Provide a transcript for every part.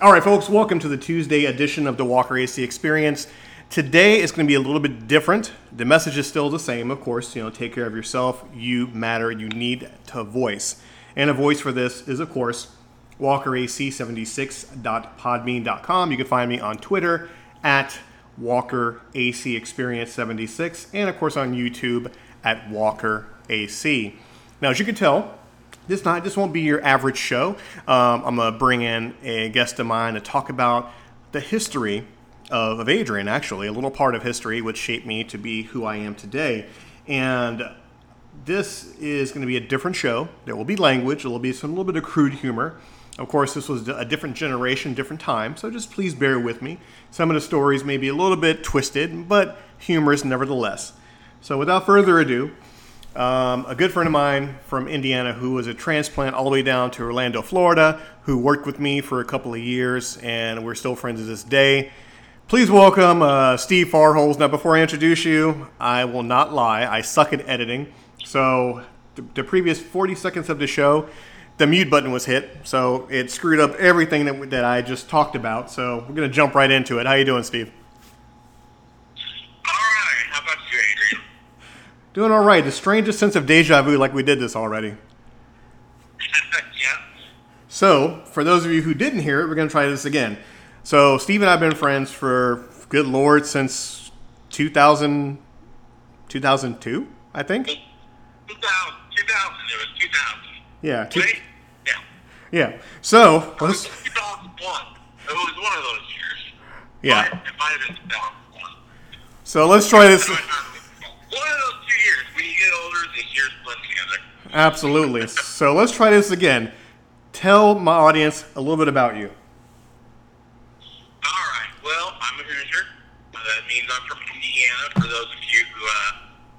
All right, folks, welcome to the Tuesday edition of the Walker AC Experience. Today is going to be a little bit different. The message is still the same, of course. You know, take care of yourself. You matter. You need a voice. And a voice for this is, of course, walkerac76.podbean.com. You can find me on Twitter at Walker AC Experience 76, and of course on YouTube at Walker AC. Now, as you can tell, this won't be your average show. I'm gonna bring in a guest of mine to talk about the history of Adrian, actually, a little part of history which shaped me to be who I am today. And this is going to be a different show. There will be language. There will be some little bit of crude humor. Of course, this was a different generation, different time, so just please bear with me. Some of the stories may be a little bit twisted, but humorous nevertheless. So without further ado, a good friend of mine from Indiana who was a transplant all the way down to Orlando, Florida, who worked with me for a couple of years, and we're still friends to this day. Please welcome Steve Farholz. Now, before I introduce you, I will not lie. I suck at editing. So the previous 40 seconds of the show, the mute button was hit, so it screwed up everything that I just talked about. So we're going to jump right into it. How you doing, Steve? All right. How about you, Adrian? Doing all right. The strangest sense of deja vu, like we did this already. Yeah. So for those of you who didn't hear it, we're going to try this again. So Steve and I have been friends for, good Lord, since 2002, I think? 2000. It was 2000. Yeah. Yeah. So let's. 2001. It was one of those years. Yeah. It might have been 2001. So let's try this. One of those 2 years. When you get older, the years blend together. Absolutely. So let's try this again. Tell my audience a little bit about you. All right. Well, I'm a Hoosier. That means I'm from Indiana. For those of you who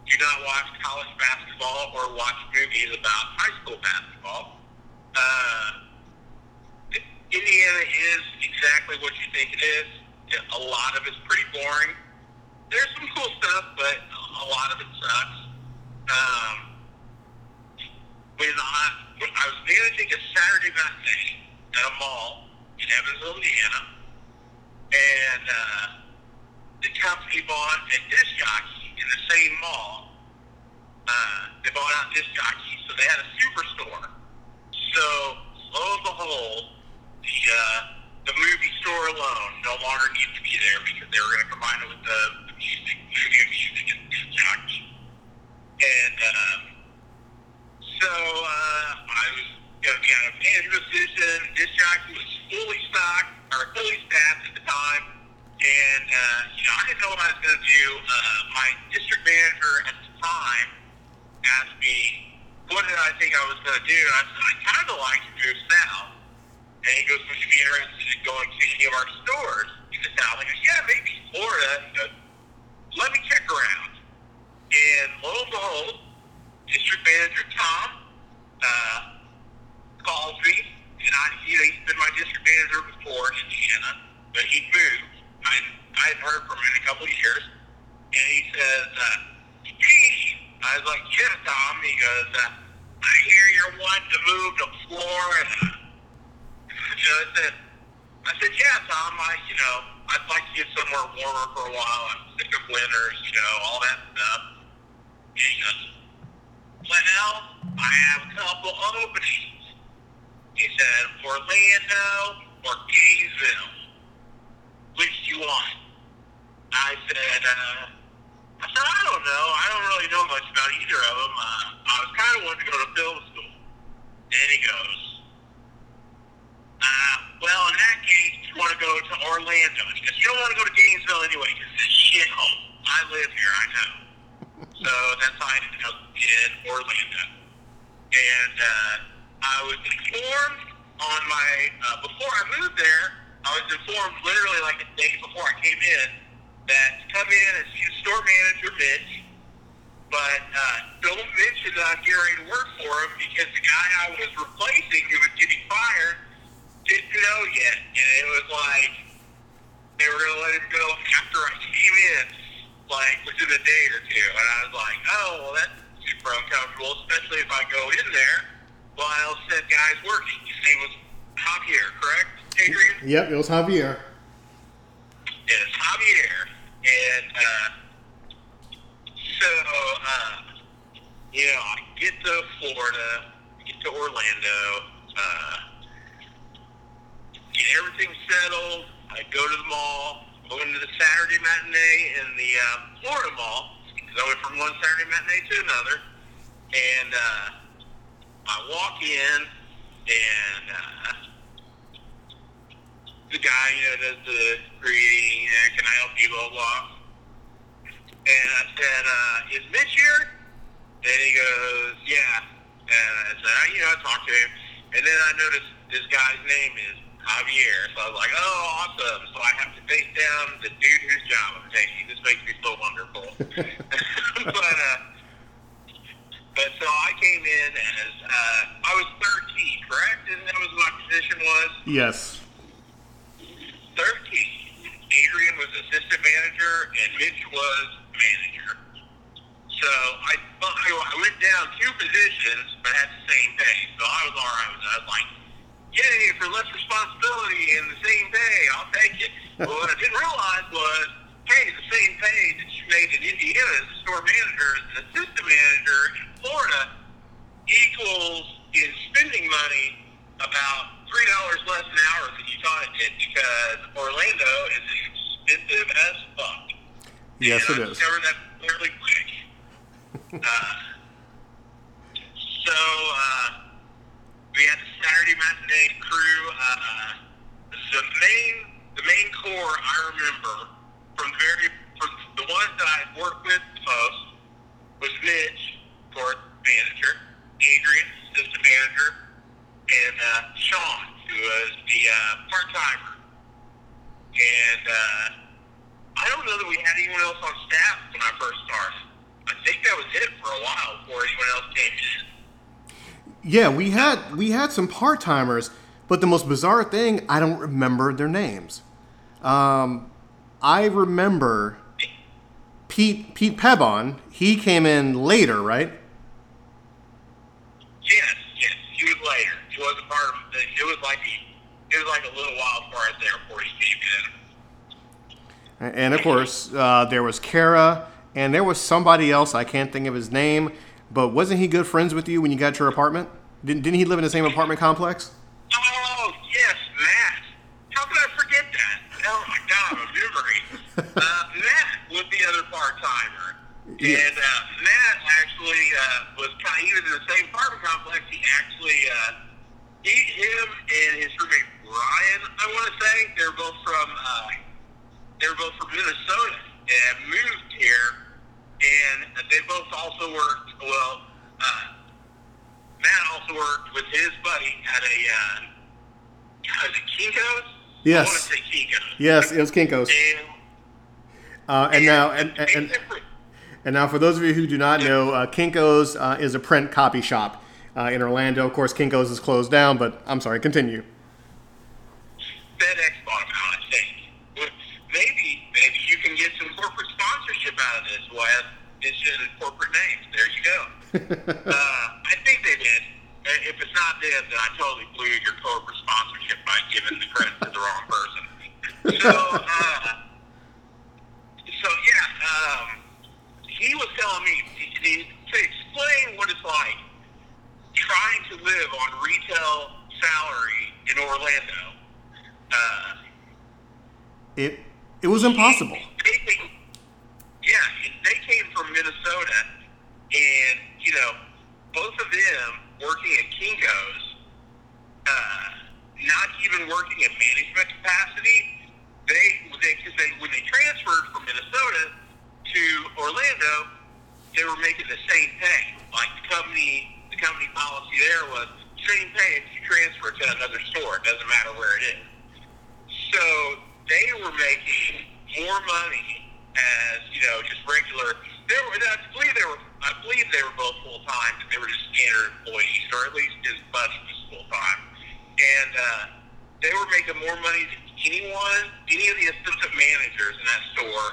do not watch college basketball or watch movies about high school basketball. Indiana is exactly what you think it is. A lot of it's pretty boring. There's some cool stuff, but a lot of it sucks. When I was managing a Saturday Matinee at a mall in Evansville, Indiana, and the company bought a disc jockey in the same mall. They bought out disc jockeys, so they had a superstore. So, lo and behold, the movie store alone no longer needs to be there because they were going to combine it with the music, studio music, and disc jockey. And I was going to be out of management position. Disc jockey was fully staffed at the time. And, I didn't know what I was going to do. My district manager at the time asked me, what did I think I was going to do? And I said, I kind of like to move south. And he goes, would you be interested in going to any of our stores in the south? I go, yeah, maybe Florida. He goes, let me check around. And lo and behold, district manager Tom calls me. And he's been my district manager before in Indiana, but he moved. I had heard from him in a couple of years, and he says, hey, I was like, yeah, Tom. He goes, I hear you're wanting to move to Florida. So I said, yeah, Tom, I'd like to get somewhere warmer for a while. I'm sick of winter, all that stuff. And he goes, well, I have a couple openings. He said, Orlando or Gainesville. Which do you want? I said, I don't know. I don't really know much about either of them. I was kind of wanting to go to film school. And he goes, well, in that case, you want to go to Orlando. And he goes, you don't want to go to Gainesville anyway, because it's a shithole. I live here, I know. So that's how I ended up in Orlando. And I was informed on my, before I moved there, I was informed literally like a day before I came in that to come in as store manager, Mitch, but don't mention that I'm getting ready to work for him because the guy I was replacing who was getting fired didn't know yet. And it was like they were going to let him go after I came in, like within a day or two. And I was like, oh, well, that's super uncomfortable, especially if I go in there while said guy's working. His name was Javier, correct, Adrian? Yep, it was Javier. Yes, Javier. And you know, I get to Florida, get to Orlando, get everything settled. I go to the mall. I went to the Saturday Matinee in the Florida Mall. So I went from one Saturday Matinee to another. And I walk in, and the guy, you know, does the greeting, and can I help you, blah, blah. And I said, is Mitch here? And he goes, yeah. And I said, you know, I talked to him. And then I noticed this guy's name is Javier. So I was like, oh, awesome. So I have to face down the dude whose job I'm taking. This makes me so wonderful. But so I came in as, I was 13, correct? Isn't that what my position was? Yes. 13. Adrian was assistant manager, and Mitch was manager. So I went down two positions, but had the same pay. So I was all right with it. I was like, yay, for less responsibility and the same pay, I'll take it. But what I didn't realize was, hey, the same pay that you made in Indiana as a store manager, as an assistant manager in Florida, equals in spending money about $3 less an hour than you thought it did, because Orlando is expensive as fuck. Yes, and it is. I discovered that fairly quick. So we had the Saturday Matinee crew. The main core I remember from the ones that I worked with the most was Mitch, of course, manager, Adrian, assistant manager, and Sean, who was the part-timer. And I don't know that we had anyone else on staff when I first started. I think that was it for a while before anyone else came in. Yeah, we had some part-timers, but the most bizarre thing, I don't remember their names. I remember Pete Pebon. He came in later, right? Yes, he was later. He wasn't part of the, it was like a little while before I was there before he came in. And of course, there was Kara, and there was somebody else. I can't think of his name. But wasn't he good friends with you when you got your apartment? Didn't he live in the same apartment complex? Oh, yes, Matt. How could I forget that? Oh, my God, my memory. Matt was the other part-timer. Yeah. And Matt actually was kind of, he was in the same apartment complex. He actually, him and his roommate Bryan, I want to say, they were both from Minnesota and moved here. And they both also worked, well, Matt also worked with his buddy at a Kinko's? Yes. I want to say Kinko's. Yes, it was Kinko's. And now for those of you who do not know, Kinko's is a print copy shop in Orlando. Of course, Kinko's is closed down, but I'm sorry, continue. FedEx bought them out, I think. Maybe you can get some corporate sponsorship out of this. Wyatt, it's just corporate names. There you go. I think they did. If it's not them, then I totally blew your corporate sponsorship by giving the credit to the wrong person. So, he was telling me to explain what it's like trying to live on retail salary in Orlando. It was impossible. They came from Minnesota, and, you know, both of them working at Kinko's, not even working in management capacity. Because when they transferred from Minnesota to Orlando, they were making the same pay. Like the company policy there was same pay if you transfer to another store. It doesn't matter where it is. So they were making more money as, you know, just regular. I believe they were both full time, but they were just standard employees, or at least his buddy was full time. And they were making more money than any of the assistant managers in that store.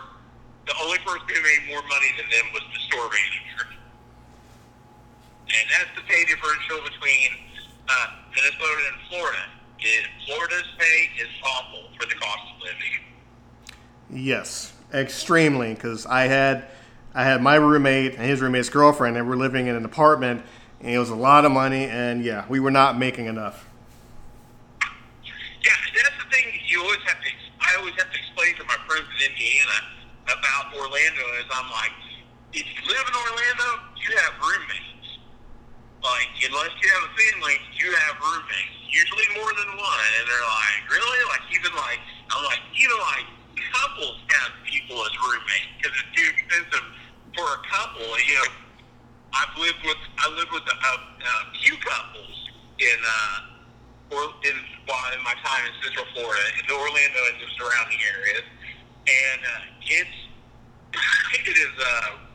The only person who made more money than them was the store manager. And that's the pay differential between Minnesota and Florida. Florida's pay is off Yes, extremely, because I had my roommate and his roommate's girlfriend, and we're living in an apartment, and it was a lot of money, and yeah, we were not making enough. Yeah, that's the thing I always have to explain to my friends in Indiana about Orlando is I'm like, if you live in Orlando, you have roommates. Like, unless you have a family, you have roommates. Usually more than one, and they're like, really? Like, even couples have people as roommates because it's too expensive for a couple. You know, I lived with a few couples in my time in Central Florida, in Orlando and the surrounding areas, and it is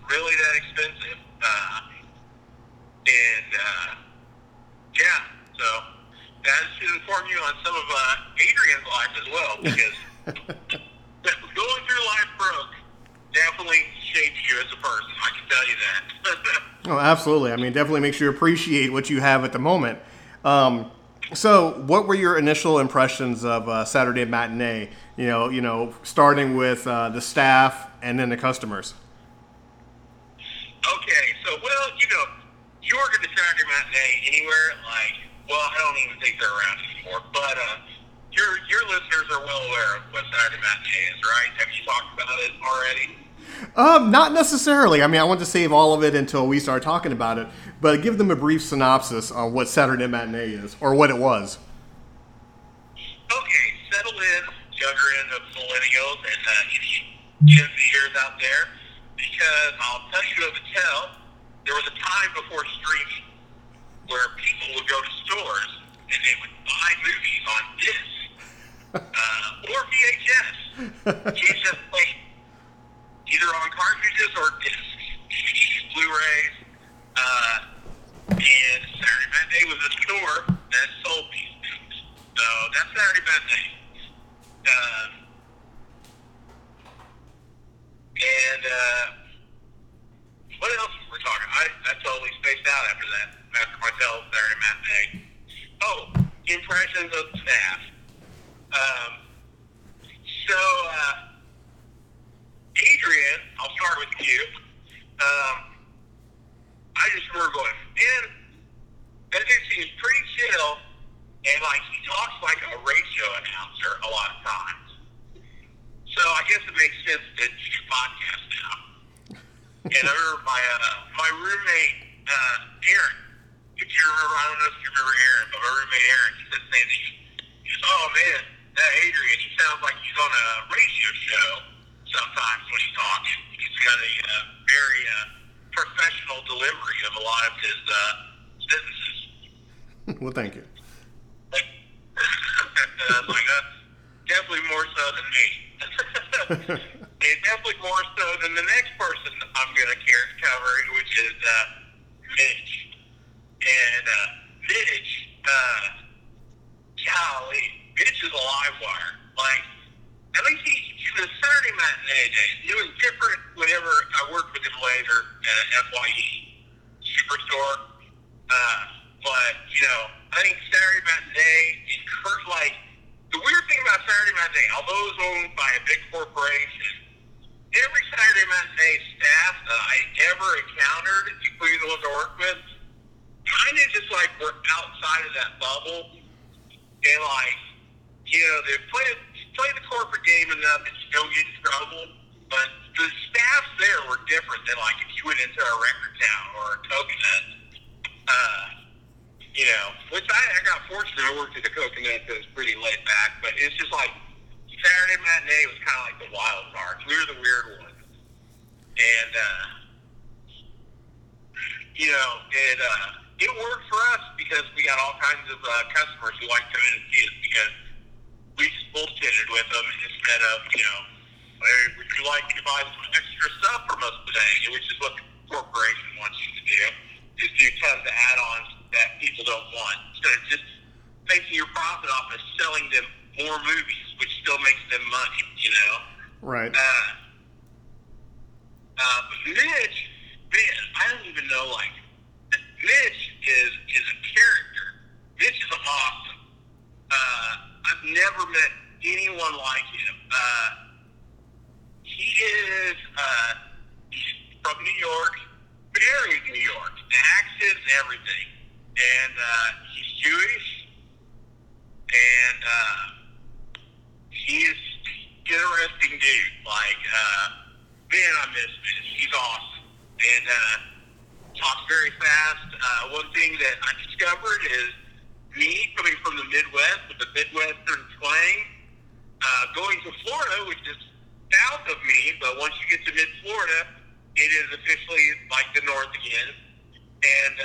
really that expensive, and yeah. So that should inform you on some of Adrian's life as well, because. Going through life broke definitely shapes you as a person. I can tell you that. Oh, absolutely. I mean, definitely makes you appreciate what you have at the moment. So, what were your initial impressions of Saturday Matinee? You know, starting with the staff and then the customers. Okay, so you work at the Saturday Matinee anywhere. Like, well, I don't even think they're around anymore, but. Your listeners are well aware of what Saturday Matinee is, right? Have you talked about it already? Not necessarily. I mean, I want to save all of it until we start talking about it, but give them a brief synopsis on what Saturday Matinee is, or what it was. Okay, settle in, younger end of millennials and Gen Zers out there, because I'll tell you of a tell, there was a time before streaming where people would go to stores and they would buy movies on discs. Or VHS. VHS tape. Either on cartridges or discs. DVDs, Blu-rays. And Saturday Matinee was a store that sold these things. So that's Saturday Matinee. And what else were we talking? I totally spaced out after that. After my tell Saturday Matinee. Oh, impressions of the staff. So, Adrian, I'll start with you. I just remember going, man, that dude seems pretty chill, and, like, he talks like a radio announcer a lot of times. So, I guess it makes sense that you do podcasts now. And I remember my roommate, Aaron, if you remember, I don't know if you remember Aaron, but my roommate Aaron, he said the same thing. He goes, oh, man, that Adrian, he sounds like he's on a radio show sometimes when he talks. He's got a very professional delivery of a lot of his sentences. Well, thank you. Definitely more so than me. And definitely more so than the next person I'm going to cover, which is Mitch. And Mitch, golly, Mitch is a live wire. Like, at least he was Saturday Matinee days. It was different whenever I worked with him later at FYE Superstore. But, you know, I think Saturday Matinee, the weird thing about Saturday Matinee, although it was owned by a big corporation, every Saturday Matinee staff that I ever encountered, including the ones I worked with, kind of just like we're outside of that bubble, and like, you know, they play the corporate game enough that you don't get in trouble, but the staffs there were different than like if you went into a record town or a coconut, you know, which I got fortunate, I worked at the coconut that was pretty laid back, but it's just like Saturday Matinee was kind of like the wild cards. We were the weird ones. And, you know, it worked for us because we got all kinds of customers who like coming in and see us because we just bullshitted with them instead of, you know, hey, would you like to buy some extra stuff from us today, which is what the corporation wants you to do, is do tons of add-ons that people don't want. So it's just making your profit off of selling them more movies, which still makes them money, you know? Right. But Mitch, I don't even know, like, Mitch is a character. Mitch is awesome. I've never met anyone like him. He is he's from New York, very New York, the accents, everything. And he's Jewish, and he's interesting dude. Like, man, I miss Mitch. He's awesome. And talks very fast. One thing that I discovered is me coming from the Midwest with the Midwestern twang, going to Florida, which is south of me, but once you get to mid-Florida, it is officially like the north again. And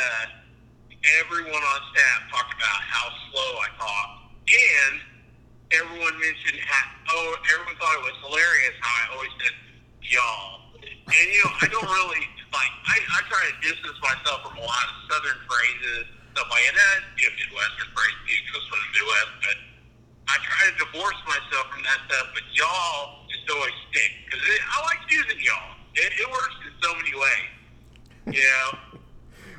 everyone on staff talked about how slow I talk, and everyone mentioned everyone thought it was hilarious how I always said y'all. And you know, I don't really like I try to distance myself from a lot of southern phrases, stuff like that. You know, Midwestern phrases, it goes from the Midwest, but I try to divorce myself from that stuff. But y'all just always stick because I like using y'all. It works in so many ways, you know.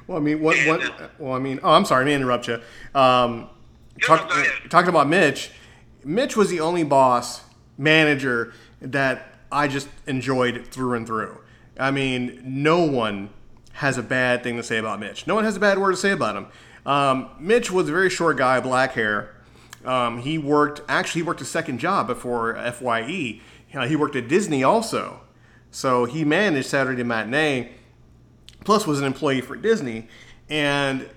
Well, I mean, I'm sorry to interrupt you. Talking about Mitch, Mitch was the only manager that I just enjoyed through and through. I mean, no one has a bad thing to say about Mitch. No one has a bad word to say about him. Mitch was a very short guy, black hair. He worked a second job before FYE. He worked at Disney also. So he managed Saturday Matinee. Plus was an employee for Disney, and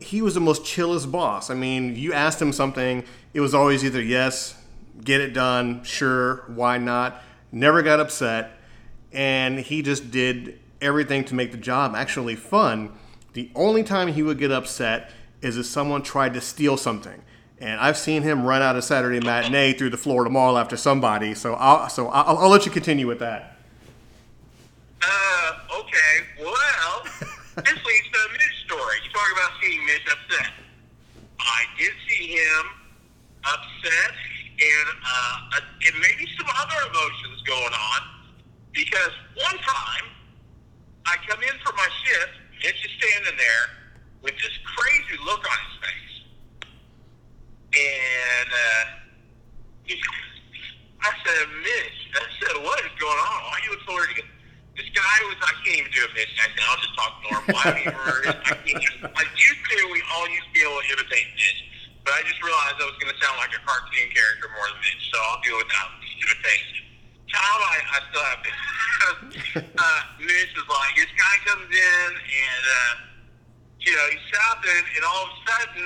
he was the most chillest boss. I mean, you asked him something, it was always either yes, get it done, sure, why not, never got upset, and he just did everything to make the job actually fun. The only time he would get upset is if someone tried to steal something, and I've seen him run out of Saturday Matinee through the Florida Mall after somebody, so I'll let you continue with that. Okay, well, this leads to a Mitch story. You talk about seeing Mitch upset. I did see him upset, and maybe some other emotions going on, because one time, I come in for my shift, Mitch is standing there with this crazy look on his face. And I said, Mitch, what is going on? Why are you so worried? This guy I can't even do a Mitch. I said, I'll just talk normal. We all used to be able to imitate Mitch, but I just realized I was going to sound like a cartoon character more than Mitch, so I'll do it without imitation. I still have Mitch. Mitch is like, this guy comes in, and, he's shopping, and all of a sudden,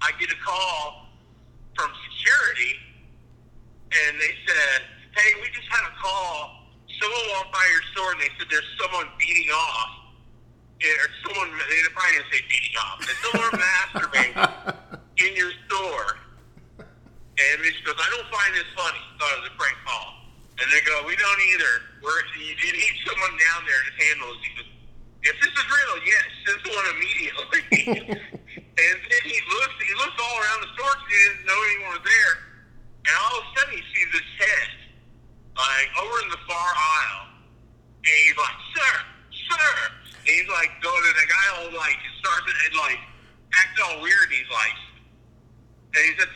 I get a call from security, and they said, hey, we just had a call. Someone walked by your store and they said there's someone beating off. Or someone, they probably didn't say beating off. There's someone masturbating in your store. And Mitch goes, I don't find this funny. I thought it was a prank call. And they go, we don't either. You need someone down there to handle this. He goes, if this is real, yes, send someone immediately. And then he looks all around the store because he didn't know anyone was there. And all of a sudden he sees this head. Like, over in the far aisle, and he's like, sir, and he's like, going to the guy, all like, starts and like, acts all weird, and he's like, and he just,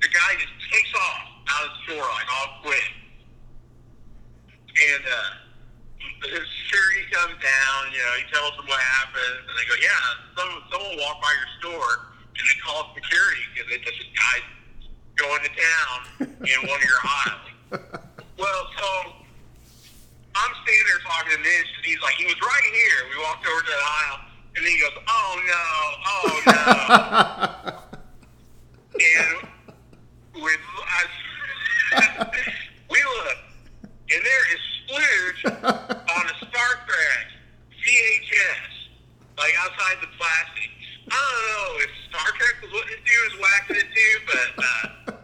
the guy just takes off out of the store, like, all quick, and, the security comes down, he tells them what happened, and they go, yeah, someone walked by your store, and they call security, because they just, this guy's going to town in one of your aisles. Well, so I'm standing there talking to Mitch, and he's like, he was right here. We walked over to the aisle, and then he goes, oh no. And we look, and there is splooge on a Star Trek VHS, like outside the plastic. I don't know if Star Trek was what this dude was waxing it to, but.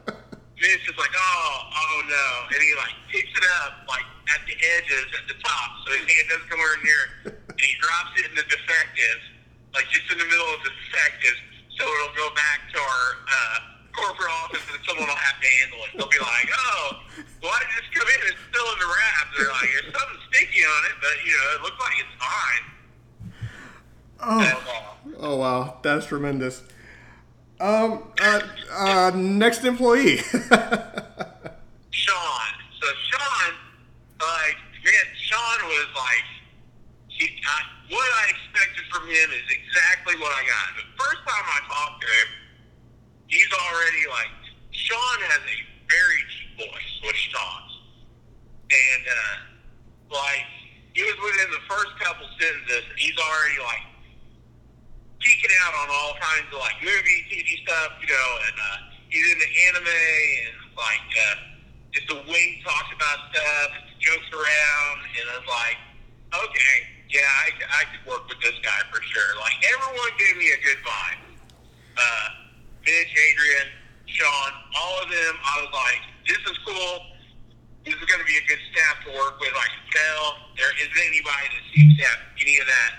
Mitch is like, oh no, and he like picks it up like at the edges, at the top, so his hand doesn't come over near, and he drops it in the defective, like just in the middle of the defective, so it'll go back to our corporate office, and someone will have to handle it. They'll be like, oh, why did this come in? It's still in the wrap. They're like, there's something sticky on it, but it looks like it's fine. Oh wow, that's tremendous. Next employee. from him is exactly what I got. The first time I talked to him, he's already like, Sean has a very deep voice when he talks. And, like, he was within the first couple sentences, he's already, like, geeking out on all kinds of, like, movie, TV stuff, you know, and he's into anime, and, like, just the way he talks about stuff, jokes around, and I was like, okay, yeah, I could work with this guy for sure. Like, everyone gave me a good vibe. Mitch, Adrian, Sean, all of them, I was like, this is cool. This is going to be a good staff to work with. I can tell there isn't anybody that seems to have any of that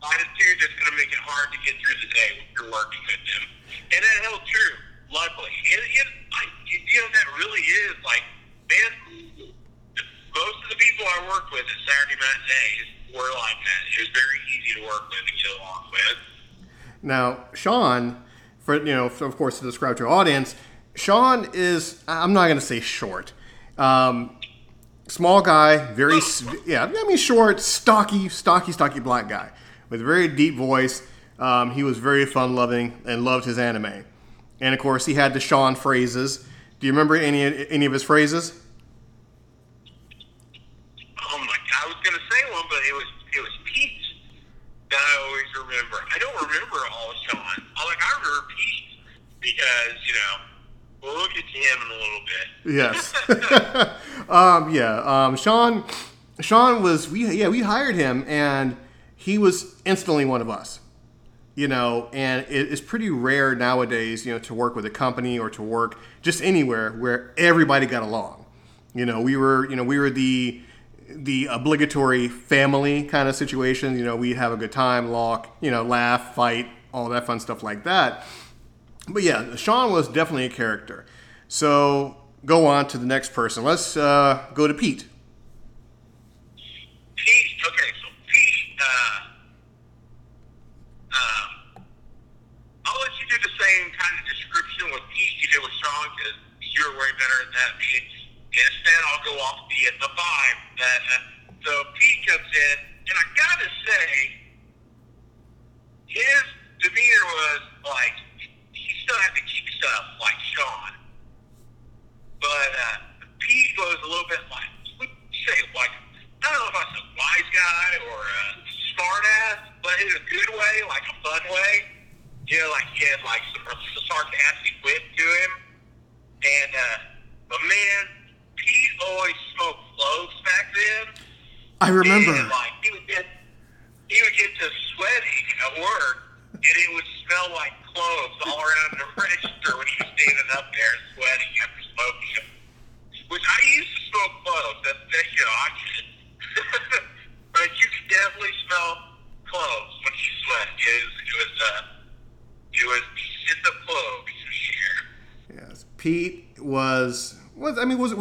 attitude that's going to make it hard to get through the day when you're working with them. And that held true, luckily. And that really is, like, man, most of the people I worked with at Saturday Matinee were like that. It was very easy to work with and get along with. Now, Sean, for, you know, of course, to describe to your audience, Sean is, I'm not going to say short. Small guy, very, yeah, I mean, short, stocky black guy with a very deep voice. He was very fun-loving and loved his anime. And, of course, he had the Sean phrases. Do you remember any of his phrases? Oh, my God. I was going to say one, but it was Pete that I always remember. I don't remember all of Sean. I remember Pete because, you know, we'll look at him in a little bit. Yes. Sean was, we hired him, and he was instantly one of us, you know, and it's pretty rare nowadays, you know, to work with a company or to work just anywhere where everybody got along. You know, we were the obligatory family kind of situation. You know, we'd have a good time, laugh, fight, all that fun stuff like that. But yeah, Sean was definitely a character. So go on to the next person. Let's go to Pete. Pete, I'll let you do the same kind of description with Pete you did with Sean because you're way better at that, Pete. Instead, I'll go off the vibe. So Pete comes in, and I gotta say, his demeanor was like, still have to keep stuff like Sean, but Pete was a little bit I don't know if I was a wise guy or a smart ass, but in a good way, like a fun way, you know, like he had like some sarcastic wit to him, and but man, Pete always smoked loads back then. I remember. And, like he would get to sweating at work, and it would smell like clothes all around the register when he was standing up there sweating after smoking them. Which I used to smoke clothes. That's you know, I should. But you could definitely smell clothes when you sweat. It was in the clothes for sure. Yes, Pete was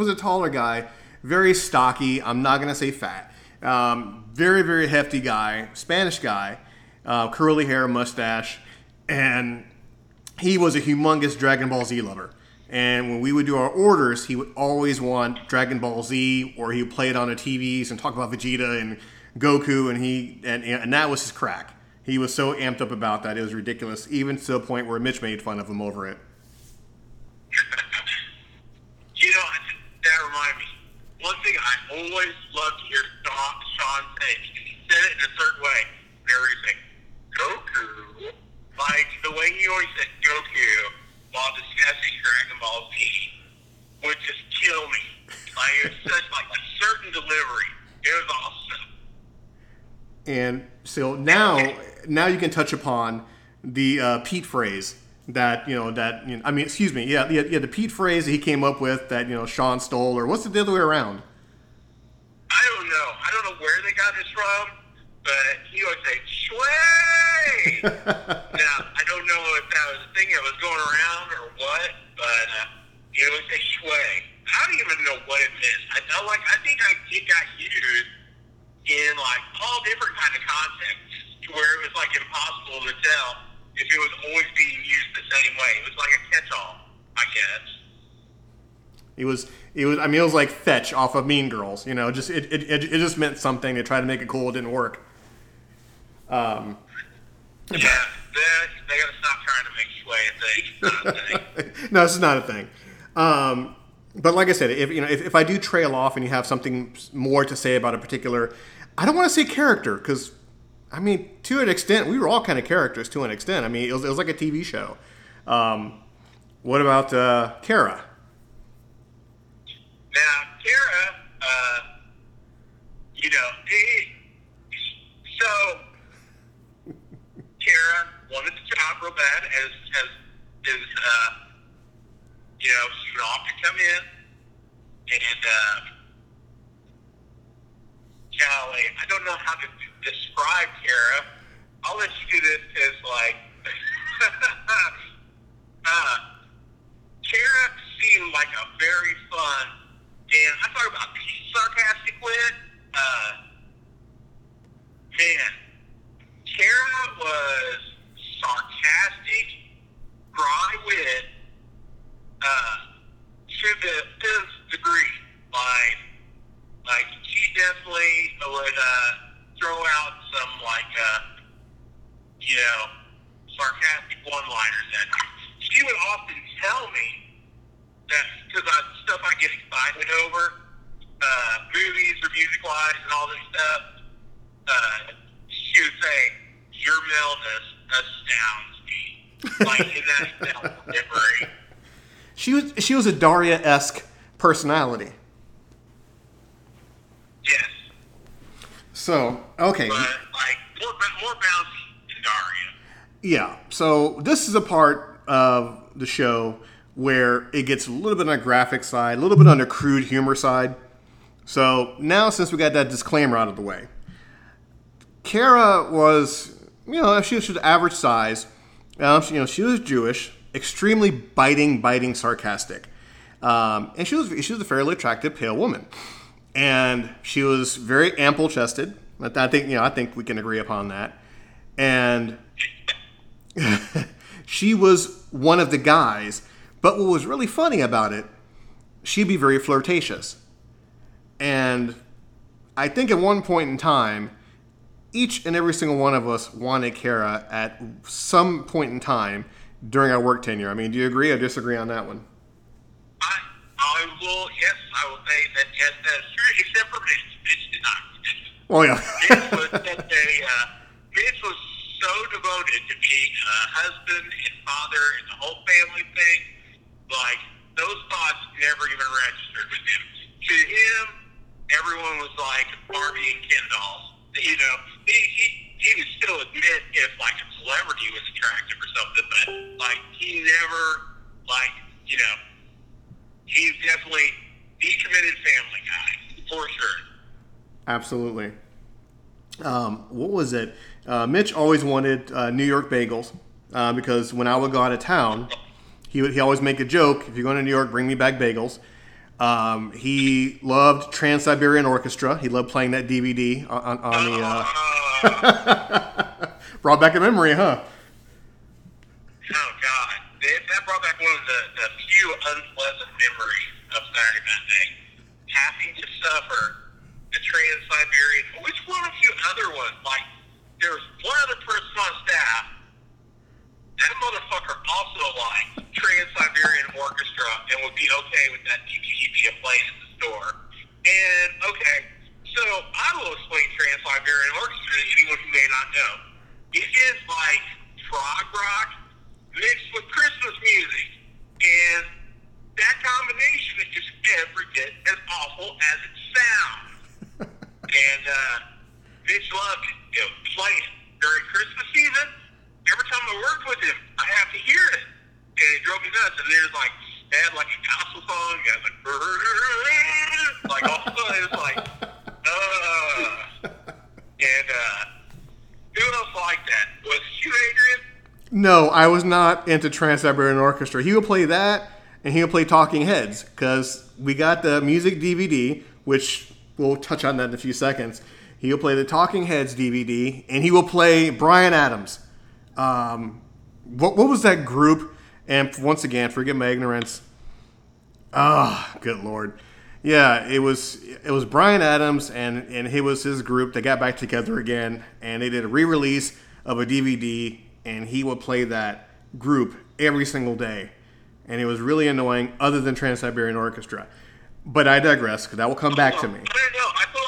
a taller guy, very stocky. I'm not gonna say fat. Very very hefty guy, Spanish guy, curly hair, mustache. And he was a humongous Dragon Ball Z lover. And when we would do our orders, he would always want Dragon Ball Z, or he would play it on the TVs and talk about Vegeta and Goku, and that was his crack. He was so amped up about that. It was ridiculous, even to the point where Mitch made fun of him over it. You know, that reminds me. One thing I always love to hear Sean say, he said it in a certain way. There he's like, Goku. Like, the way he always said Goku while discussing Dragon Ball Z would just kill me. Like, it was such, like, a certain delivery. It was awesome. And so now you can touch upon the Pete phrase the Pete phrase that he came up with that, you know, Sean stole, or what's it the other way around? I don't know where they got this from, but he always said, Shway! Now, I don't know if that was a thing that was going around or what, but he always said, Shway. I don't even know what it meant. I think it got used in, like, all different kind of contexts to where it was, like, impossible to tell if it was always being used the same way. It was like a catch-all, I guess. It was like fetch off of Mean Girls, you know, just, it just meant something. They tried to make it cool. It didn't work. Yeah, they gotta stop trying to make sway a thing. No, this is not a thing. But like I said, if I do trail off and you have something more to say about a particular, I don't want to say character, because I mean, to an extent, we were all kind of characters to an extent. I mean, it was like a TV show. What about Kara? Now, Kara, so Kara wanted the job real bad, as she would often come in, and golly, I don't know how to describe Kara. I'll let you do this as like, Kara seemed like a very fun, and I talk about being sarcastic with, man, Kara was sarcastic, dry wit, to the fifth degree. Like she definitely would throw out some sarcastic one-liners, and she would often tell me that, because stuff I get excited over, movies or music-wise and all this stuff, she would say, "Your maleness astounds me," like in that delivery. She was a Daria-esque personality. Yes. So, okay. But, more bouncy than Daria. Yeah. So, this is a part of the show where it gets a little bit on the graphic side, a little bit on the crude humor side. So, now since we got that disclaimer out of the way, Kara was, she was average size. She was Jewish. Extremely biting, sarcastic, and she was a fairly attractive pale woman, and she was very ample chested. I think we can agree upon that. And she was one of the guys. But what was really funny about it, she'd be very flirtatious, and I think at one point in time, each and every single one of us wanted Kara at some point in time during our work tenure. I mean, do you agree or disagree on that one? I will say that, yes, that's true, except for Mitch did not. Oh, yeah. Mitch was so devoted to being a husband and father and the whole family thing, like, those thoughts never even registered with him. To him, everyone was like Barbie and Ken dolls. You know, he would still admit if, like, a celebrity was attractive or something, but, like, he never, like, you know, he's definitely the committed family guy, for sure. Absolutely. What was it? Mitch always wanted New York bagels, because when I would go out of town, he always make a joke, if you're going to New York, bring me back bagels. He loved Trans-Siberian Orchestra. He loved playing that DVD on the... Brought back a memory, huh? Oh, God. That brought back one of the few unpleasant memories of Saturday Matinee. Having to suffer the Trans-Siberian... Which one of you other ones? Like, there was one other person on staff. That motherfucker also liked Trans-Siberian Orchestra and would be okay with that DVD being played at the store. And, okay... So, I will explain Trans-Siberian Orchestra to anyone who may not know. It is like prog rock mixed with Christmas music. And that combination is just every bit as awful as it sounds. And Mitch loved it. It was played during Christmas season. Every time I worked with him, I have to hear it. And it drove me nuts. And there's like, they had like a gospel song. You guys like all of a sudden, it was like... And who else liked that? Was you, Adrian? No, I was not into Trans-Siberian Orchestra. He would play that, and he would play Talking Heads, because we got the music DVD, which we'll touch on that in a few seconds. He would play the Talking Heads DVD, and he will play Bryan Adams. What was that group? And once again, forgive my ignorance. Ah, oh, good Lord. Yeah, it was Bryan Adams and his group. They got back together again, and they did a re-release of a DVD, and he would play that group every single day. And it was really annoying, other than Trans-Siberian Orchestra. But I digress, because that will come back to me. I don't know. I feel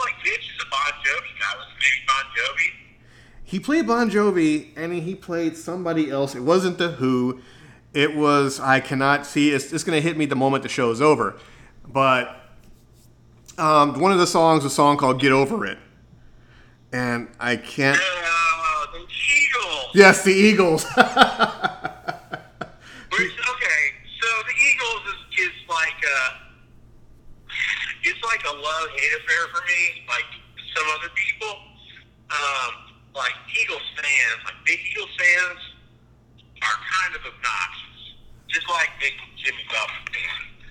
like Mitch is a Bon Jovi guy. Was maybe Bon Jovi? He played Bon Jovi, and he played somebody else. It wasn't The Who. It was, I cannot see. It's going to hit me the moment the show's over. But one of the songs was a song called Get Over It. And I can't... the Eagles. Yes, the Eagles. It's like a love-hate affair for me, like some other people. Like Eagles fans, like big Eagles fans are kind of obnoxious. Just like big Jimmy Buffett fans.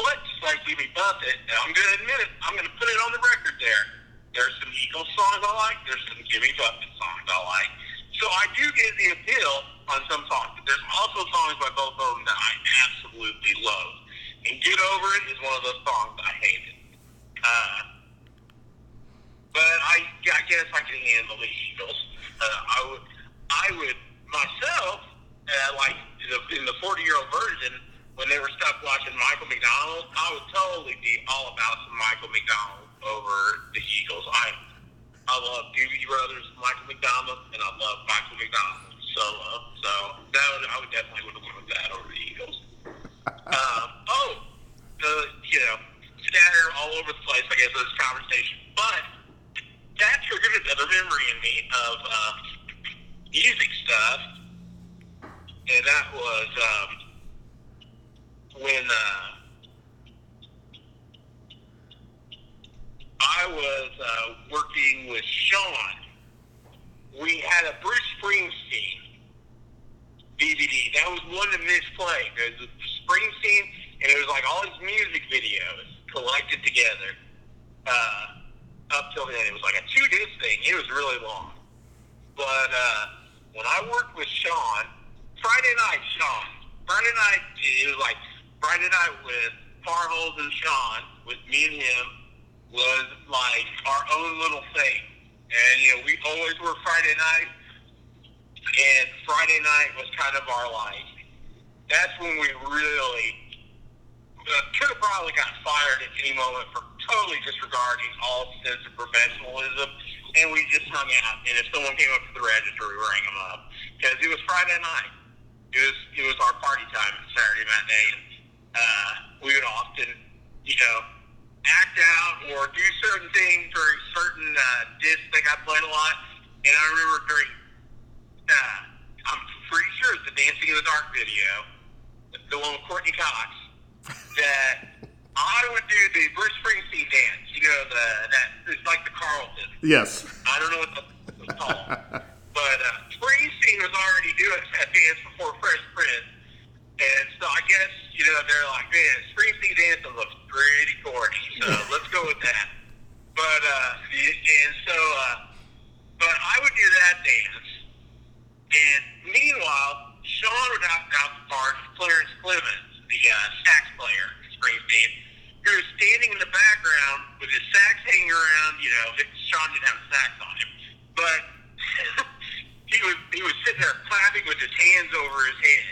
But just like Jimmy Buffett, I'm going to admit it, I'm going to put it on the record there. There's some Eagles songs I like, there's some Jimmy Buffett songs I like. So I do get the appeal on some songs, but there's also songs by both of them that I absolutely love. And Get Over It is one of those songs I hated. But I guess I can handle the Eagles. I would myself, like in the 40-year-old version, when they were stuck watching Michael McDonald, I would totally be all about some Michael McDonald over the Eagles. I love Doobie Brothers, Michael McDonald, and I love Michael McDonald solo. So I would definitely would have went with that over the Eagles. Scattered all over the place, I guess, with this conversation. But that triggered another memory in me of music stuff, and that was when I was working with Sean. We had a Bruce Springsteen DVD. That was one that Mitch played. There's a Springsteen, and it was like all his music videos collected together. Up till then, it was like a 2-disc thing. It was really long. But when I worked with Sean, Friday night, it was like Friday night with Farholz and Sean, with me and him, was like our own little thing. And, you know, we always were Friday night, and Friday night was kind of our life. That's when we really could have probably got fired at any moment for totally disregarding all sense of professionalism, and we just hung out. And if someone came up to the register, we rang them up because it was Friday night. It was our party time on Saturday Matinee, and we would often, you know, act out or do certain things or certain discs that got played a lot. And I remember during, I'm pretty sure it's the Dancing in the Dark video, the one with Courtney Cox, that I would do the Bruce Springsteen dance. You know, it's like the Carlton. Yes. I don't know what it's called. But Springsteen was already doing that dance before Fresh Prince. And so I guess, you know, they're like, man, Springsteen dancing looks pretty corny. So let's go with that. But, and so, but I would do that dance. And meanwhile, Sean would have out the bar to Clarence Clemens, the sax player in Springsteen, who was standing in the background with his sax hanging around. You know, Sean didn't have a sax on him, but he was sitting there clapping with his hands over his head.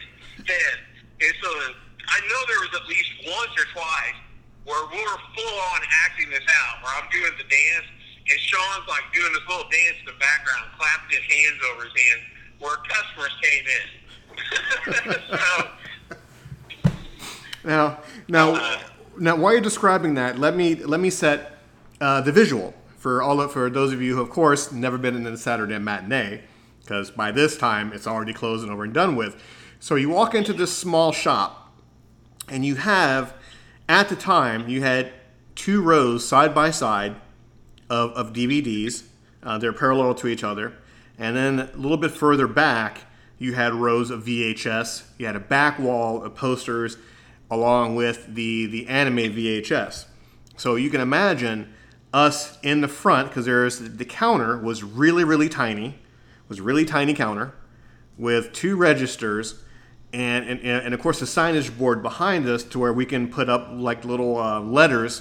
And so I know there was at least once or twice where we were full on acting this out, where I'm doing the dance and Sean's like doing this little dance in the background, clapping his hands over his hands, where customers came in. So, now, while you're describing that, let me set the visual for those of you who, of course, never been in the Saturday Matinee, because by this time it's already closed and over and done with. So you walk into this small shop, and you have, at the time, you had 2 rows side by side of DVDs. They're parallel to each other. And then a little bit further back, you had rows of VHS. You had a back wall of posters along with the anime VHS. So you can imagine us in the front, because there's the counter was really, really tiny. It was a really tiny counter with 2 registers and of course, a signage board behind us to where we can put up like little letters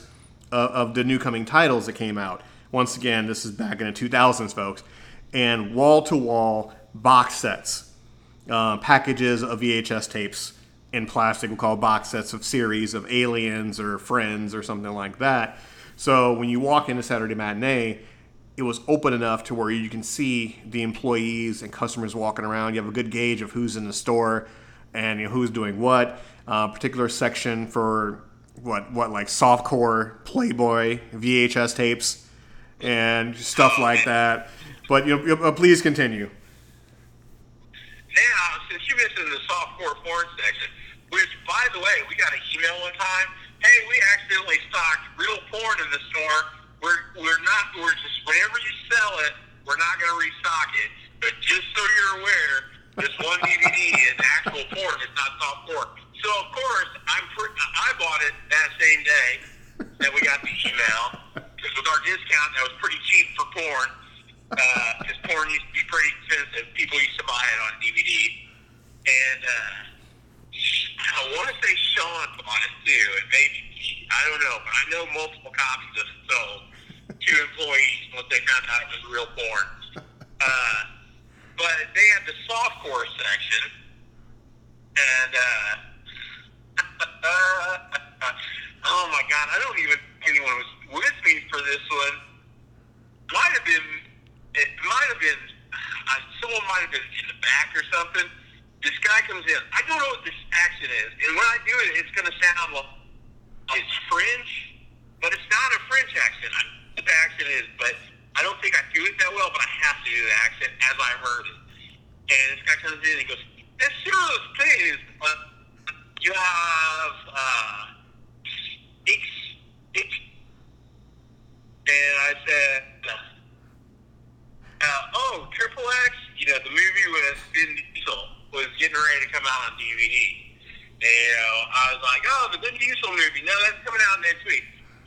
of the new coming titles that came out. Once again, this is back in the 2000s, folks. and wall-to-wall box sets, packages of VHS tapes in plastic. We call box sets of series of Aliens or Friends or something like that. So when you walk into Saturday Matinee, it was open enough to where you can see the employees and customers walking around. You have a good gauge of who's in the store and, you know, who's doing what. Particular section for what like softcore Playboy VHS tapes and stuff like that. But please continue. Now, since you mentioned the softcore porn section, which, by the way, we got an email one time. Hey, we accidentally stocked real porn in the store. We're just whenever you sell it, we're not going to restock it. But just so you're aware, this one DVD is actual porn. It's not soft porn. So of course, I bought it that same day that we got the email, because with our discount, that was pretty cheap for porn. Because porn used to be pretty expensive. People used to buy it on DVD. And I want to say Sean bought it too, and maybe, I don't know, but I know multiple copies of it sold to employees once they found out it was real porn. But they had the softcore section, and oh my God, I don't even think anyone was with me for this one. It might have been, someone might have been in the back or something. This guy comes in. I don't know what this action is. And when I do it, it's going to sound like it's French, but it's not a French accent. I don't know what the accent is, but I don't think I do it that well, but I have to do the accent as I heard it. And this guy comes in and he goes, "Excuse please, you have X." And I said, "Oh, Triple X, you know, the movie with Vin Diesel was getting ready to come out on DVD." And, you know, I was like, "Oh, the Vin Diesel movie, no, that's coming out next week."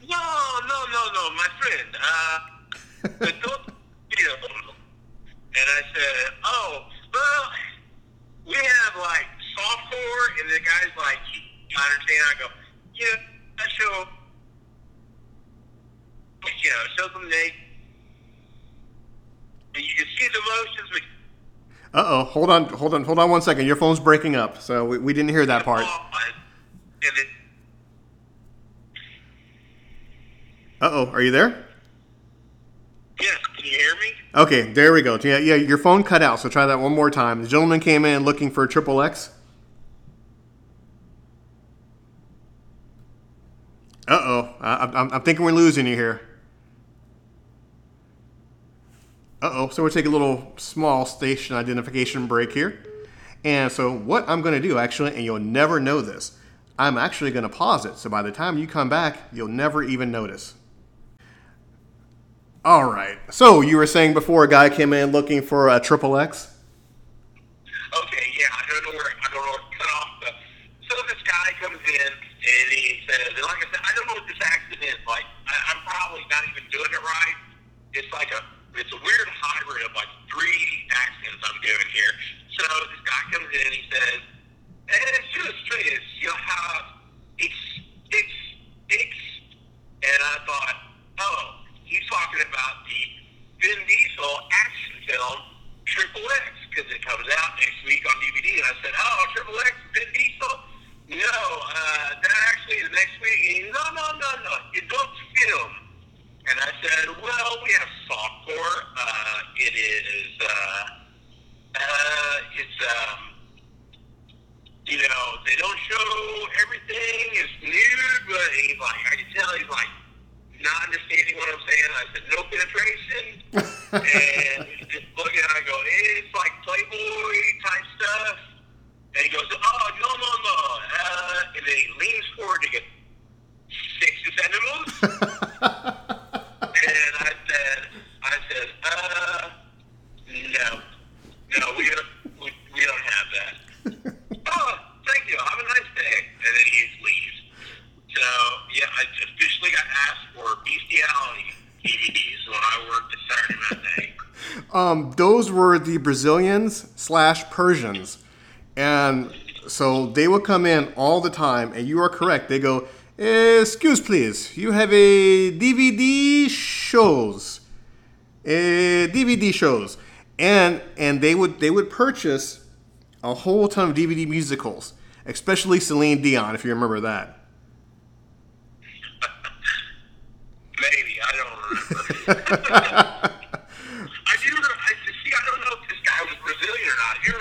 No, my friend, the Dolce Vita. And I said, "Oh, well, we have, like, softcore," and the guy's like, "I understand." I go, "Yeah, that show, you know, show them naked. You can see the motions." Uh-oh, hold on 1 second. Your phone's breaking up, so we didn't hear that part. Uh-oh, are you there? Yes, can you hear me? Okay, there we go. Yeah, your phone cut out, so try that one more time. The gentleman came in looking for Triple X. Uh-oh, I'm thinking we're losing you here. Uh-oh, so we'll take a little small station identification break here. And so what I'm going to do, actually, and you'll never know this, I'm actually going to pause it. So by the time you come back, you'll never even notice. All right. So you were saying before a guy came in looking for a Triple X? Okay, yeah. I don't know where to cut off. So this guy comes in, and he says, and like I said, I don't know what this accent is. Like, I'm probably not even doing it right. It's like it's a weird hybrid of like three accents I'm doing here. So this guy comes in and he says, "And it's just this, you have it's." And I thought, oh, he's talking about the Vin Diesel action film Triple X, because it comes out next week on DVD. And I said, "Oh, Triple X, Vin Diesel? No, that actually is next week." And he, no, you don't film. And I said, "Well, we have softcore. It is, it's, you know, they don't show everything. It's nude," but he's like, I can tell he's like not understanding what I'm saying. I said, "No penetration." And he's just looking at it, I go, "It's like Playboy type stuff." And he goes, "Oh, no. And then he leans forward to get 6 centimeters. And I said, no, we don't have that." "Oh, thank you. Have a nice day." And then he leaves. So, yeah, I officially got asked for bestiality DVDs when I worked at Saturday Matinee. Those were the Brazilians/Persians. And so they would come in all the time, and you are correct. They go, "Excuse please, you have a DVD shows." And they would purchase a whole ton of DVD musicals, especially Celine Dion, if you remember that. Maybe, I don't remember. I don't know if this guy was Brazilian or not. He was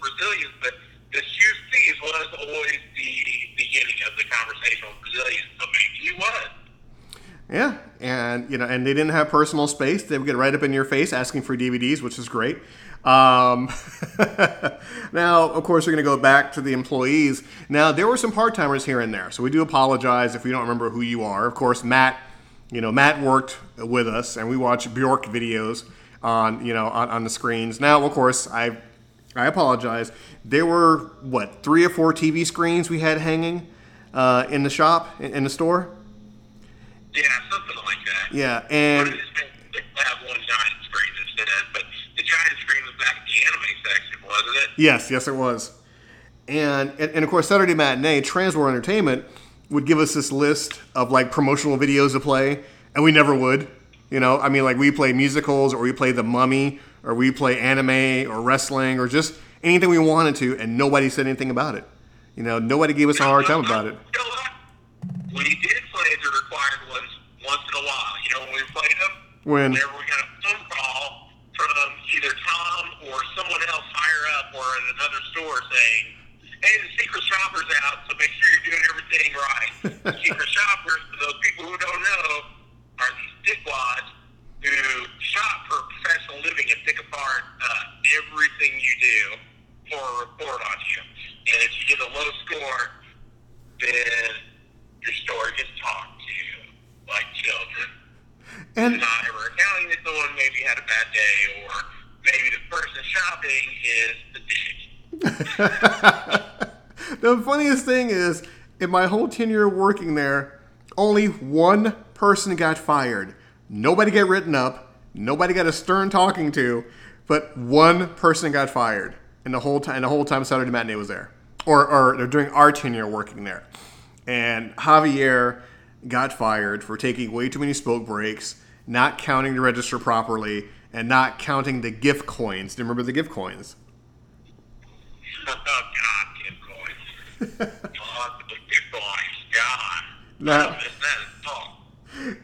Brazilian, but the Houstonese was always the beginning of the conversation with Brazilians, so maybe he was. Yeah, and they didn't have personal space. They would get right up in your face asking for DVDs, which is great. Now, of course, we're going to go back to the employees. Now, there were some part-timers here and there, so we do apologize if we don't remember who you are. Of course, Matt worked with us, and we watched Bjork videos on the screens. Now, of course, I apologize. There were, 3 or 4 TV screens we had hanging in the shop, in the store? Yeah, something like that. Yeah, and I have one giant screen instead, but the giant screen was back in the anime section, wasn't it? Yes, it was. And of course, Saturday Matinee, Transworld Entertainment would give us this list of promotional videos to play, and we never would. We play musicals, or we play The Mummy, or we play anime, or wrestling, or just anything we wanted to, and nobody said anything about it. Nobody gave us a hard time about it. You know what? We did play the required ones once in a while. When we played them, whenever we got a phone call from either Tom or someone else higher up or in another store saying, hey, the secret shopper's out, so make sure you're doing everything right. The secret shoppers, for those people who don't know, are these dickwads who shop for professional living and pick apart everything you do for a report on you. And if you get a low score, then your store gets talked to like children. And not ever accounting that someone maybe had a bad day, or maybe the person shopping is the dick. The funniest thing is, in my whole tenure working there, only one person got fired. Nobody got written up. Nobody got a stern talking to, but one person got fired. And the whole time Saturday Matinee was there, or during our tenure working there. And Javier got fired for taking way too many smoke breaks, not counting the register properly, and not counting the gift coins. Do you remember the gift coins? Oh, God, gift coins. Oh, the gift coins, God.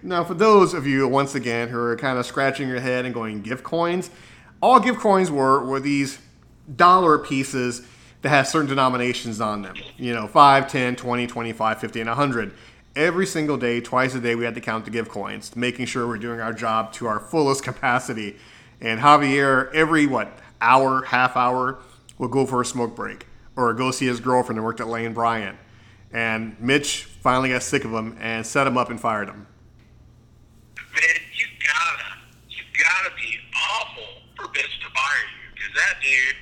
Now, for those of you, once again, who are kind of scratching your head and going, gift coins? All gift coins were these dollar pieces that had certain denominations on them. 5, 10, 20, 25, 50, and 100. Every single day, twice a day, we had to count the gift coins, making sure we're doing our job to our fullest capacity. And Javier, every, hour, half hour, would go for a smoke break or go see his girlfriend who worked at Lane Bryant. And Mitch finally got sick of him and set him up and fired him. Man, you gotta be awful for Mitch to fire you, because that dude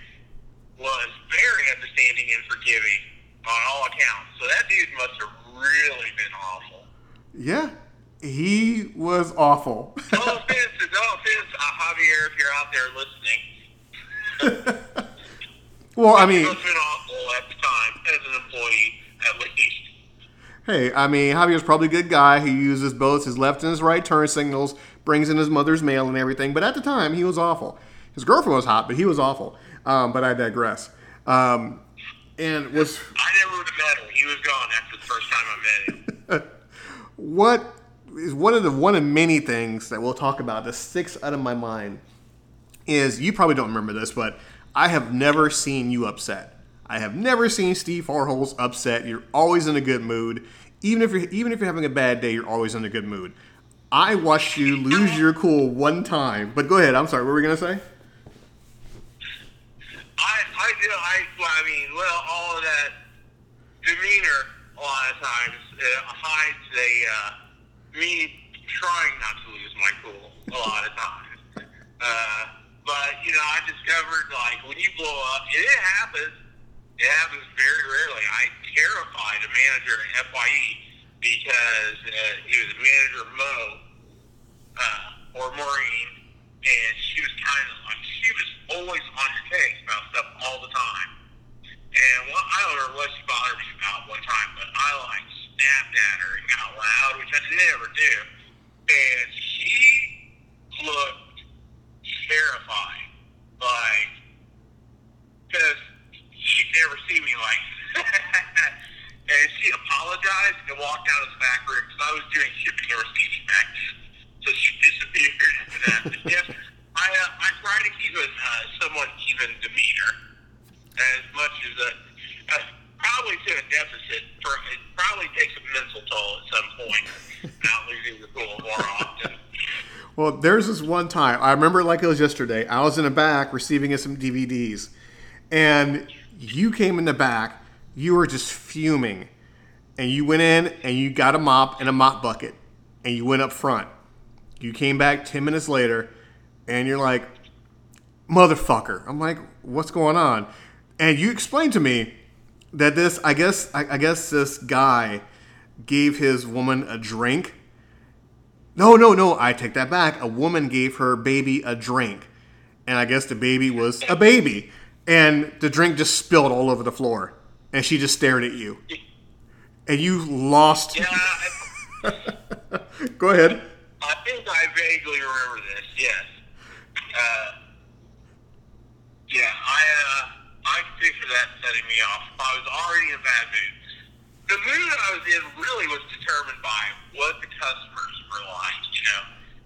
was very understanding and forgiving on all accounts. So that dude must have really been awful. Yeah, he was awful. No offense, Javier, if you're out there listening. Well, I mean, he must have been awful at the time as an employee, at least. Hey, I mean, Javier's probably a good guy. He uses both his left and his right turn signals, brings in his mother's mail and everything. But at the time, he was awful. His girlfriend was hot, but he was awful. But I digress. I never would have met him. He was gone after the first time I met him. What is one of many things that we'll talk about that sticks out of my mind is, you probably don't remember this, but I have never seen you upset. I have never seen Steve Farholz upset. You're always in a good mood. Even if you're having a bad day, you're always in a good mood. I watched you lose your cool one time. But go ahead. I'm sorry. What were you going to say? All of that demeanor a lot of times hides me trying not to lose my cool a lot of times. But, I discovered, when you blow up, and it happens. It happens very rarely. I terrified a manager at FYE because he was a manager of Mo, or Maureen, and she was she was always on her case about stuff all the time. And I don't know what she bothered me about one time, but I, snapped at her and got loud, which I never do. And she looked terrified. And she apologized and walked out of the back room because I was doing shipping and receiving back then. So she disappeared after that. But yes, I try to keep a somewhat even demeanor as much as probably to a deficit. It probably takes a mental toll at some point, not losing the pool more often. Well, there's this one time, I remember like it was yesterday, I was in the back receiving some DVDs, and you came in the back, you were just fuming, and you went in and you got a mop and a mop bucket, and you went up front. You came back 10 minutes later, and you're like, motherfucker. I'm like, what's going on? And you explained to me that this, I guess this guy gave his woman a drink. No, I take that back. A woman gave her baby a drink. And I guess the baby was a baby. And the drink just spilled all over the floor. And she just stared at you. And you lost. Yeah. Go ahead. I think I vaguely remember this, yes. I can picture that setting me off. I was already in a bad mood. The mood I was in really was determined by what the customers were like, you know.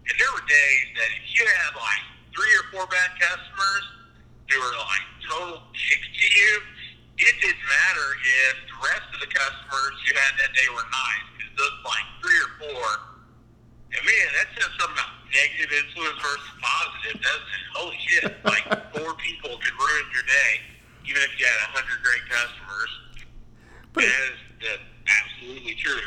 And there were days that if you had like 3 or 4 bad customers who were like total dicks to you, it didn't matter if the rest of the customers you had that day were nice, because those like 3 or 4, and man, that says something about negative influence versus positive, doesn't it? Holy shit, like 4 people could ruin your day, even if you had 100 great customers. But that's absolutely true.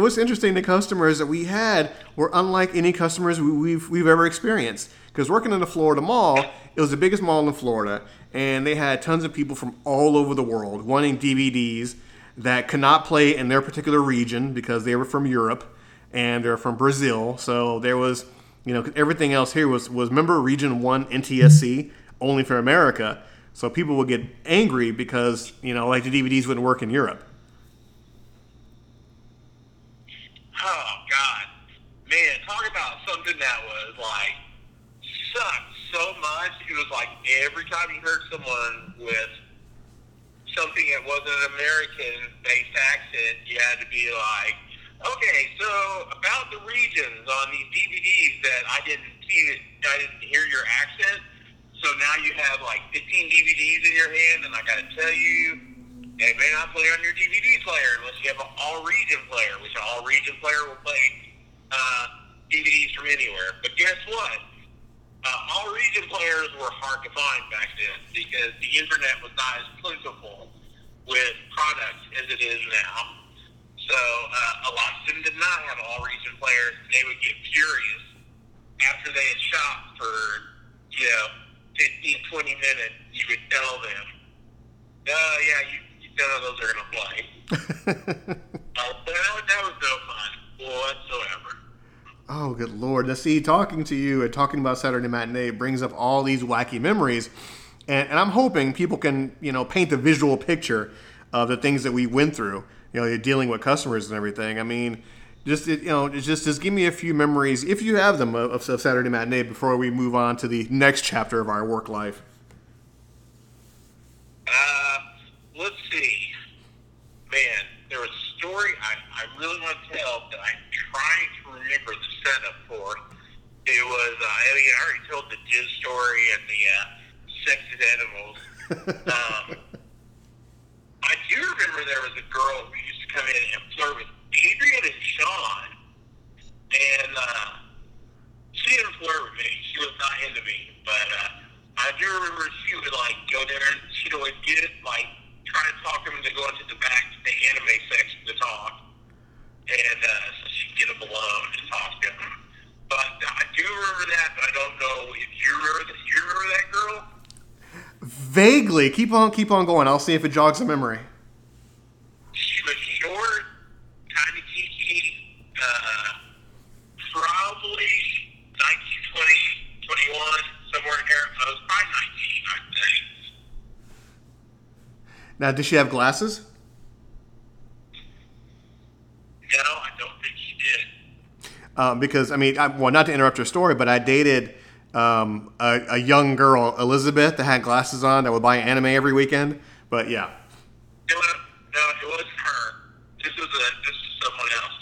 what's interesting the customers that we had were unlike any customers we've ever experienced, because working in the Florida Mall, it was the biggest mall in Florida, and they had tons of people from all over the world wanting DVDs that could not play in their particular region because they were from Europe and they're from Brazil. So there was, you know, everything else here was member region 1 NTSC only for America. So people would get angry because, you know, like the DVDs wouldn't work in Europe. Oh, God. Man, talk about something that was, like, sucked so much. It was like every time you heard someone with something that wasn't an American-based accent, you had to be like, okay, so about the regions on these DVDs that I didn't hear your accent. So now you have like 15 DVDs in your hand, and I gotta tell you, they may not play on your DVD player unless you have an all-region player, which an all-region player will play DVDs from anywhere. But guess what? All-region players were hard to find back then because the internet was not as plentiful with products as it is now. So a lot of them did not have all-region players. They would get furious after they had shopped for, you know, 15, 20 minutes, you would tell them, you know those are going to play. That was no fun whatsoever. Oh, good Lord. Now, see, talking to you and talking about Saturday Matinee brings up all these wacky memories. And I'm hoping people can, you know, paint the visual picture of the things that we went through. You know, you're dealing with customers and everything. I mean, Just give me a few memories, if you have them, of Saturday Matinee before we move on to the next chapter of our work life. Let's see. Man, there was a story I really want to tell that I'm trying to remember the setup for. It was, I already told the jizz story and the sexed animals. I do remember there was a girl who used to come in and flirt with Adrian and Sean, and she didn't flirt with me. She was not into me, but I do remember she would, like, go there and she'd always get, like, try to talk them into going to the back to the anime section to talk, and so she'd get them alone and talk to them. But I do remember that, but I don't know if you remember that girl? Vaguely. Keep on going. I'll see if it jogs a memory. She was short. Probably 19, 20, 21, somewhere in there. I was probably 19, I think. Now, did she have glasses? No, I don't think she did. Because, I mean, not to interrupt your story, but I dated a young girl, Elizabeth, that had glasses on, that would buy anime every weekend. But, yeah. No, it wasn't her. This is someone else.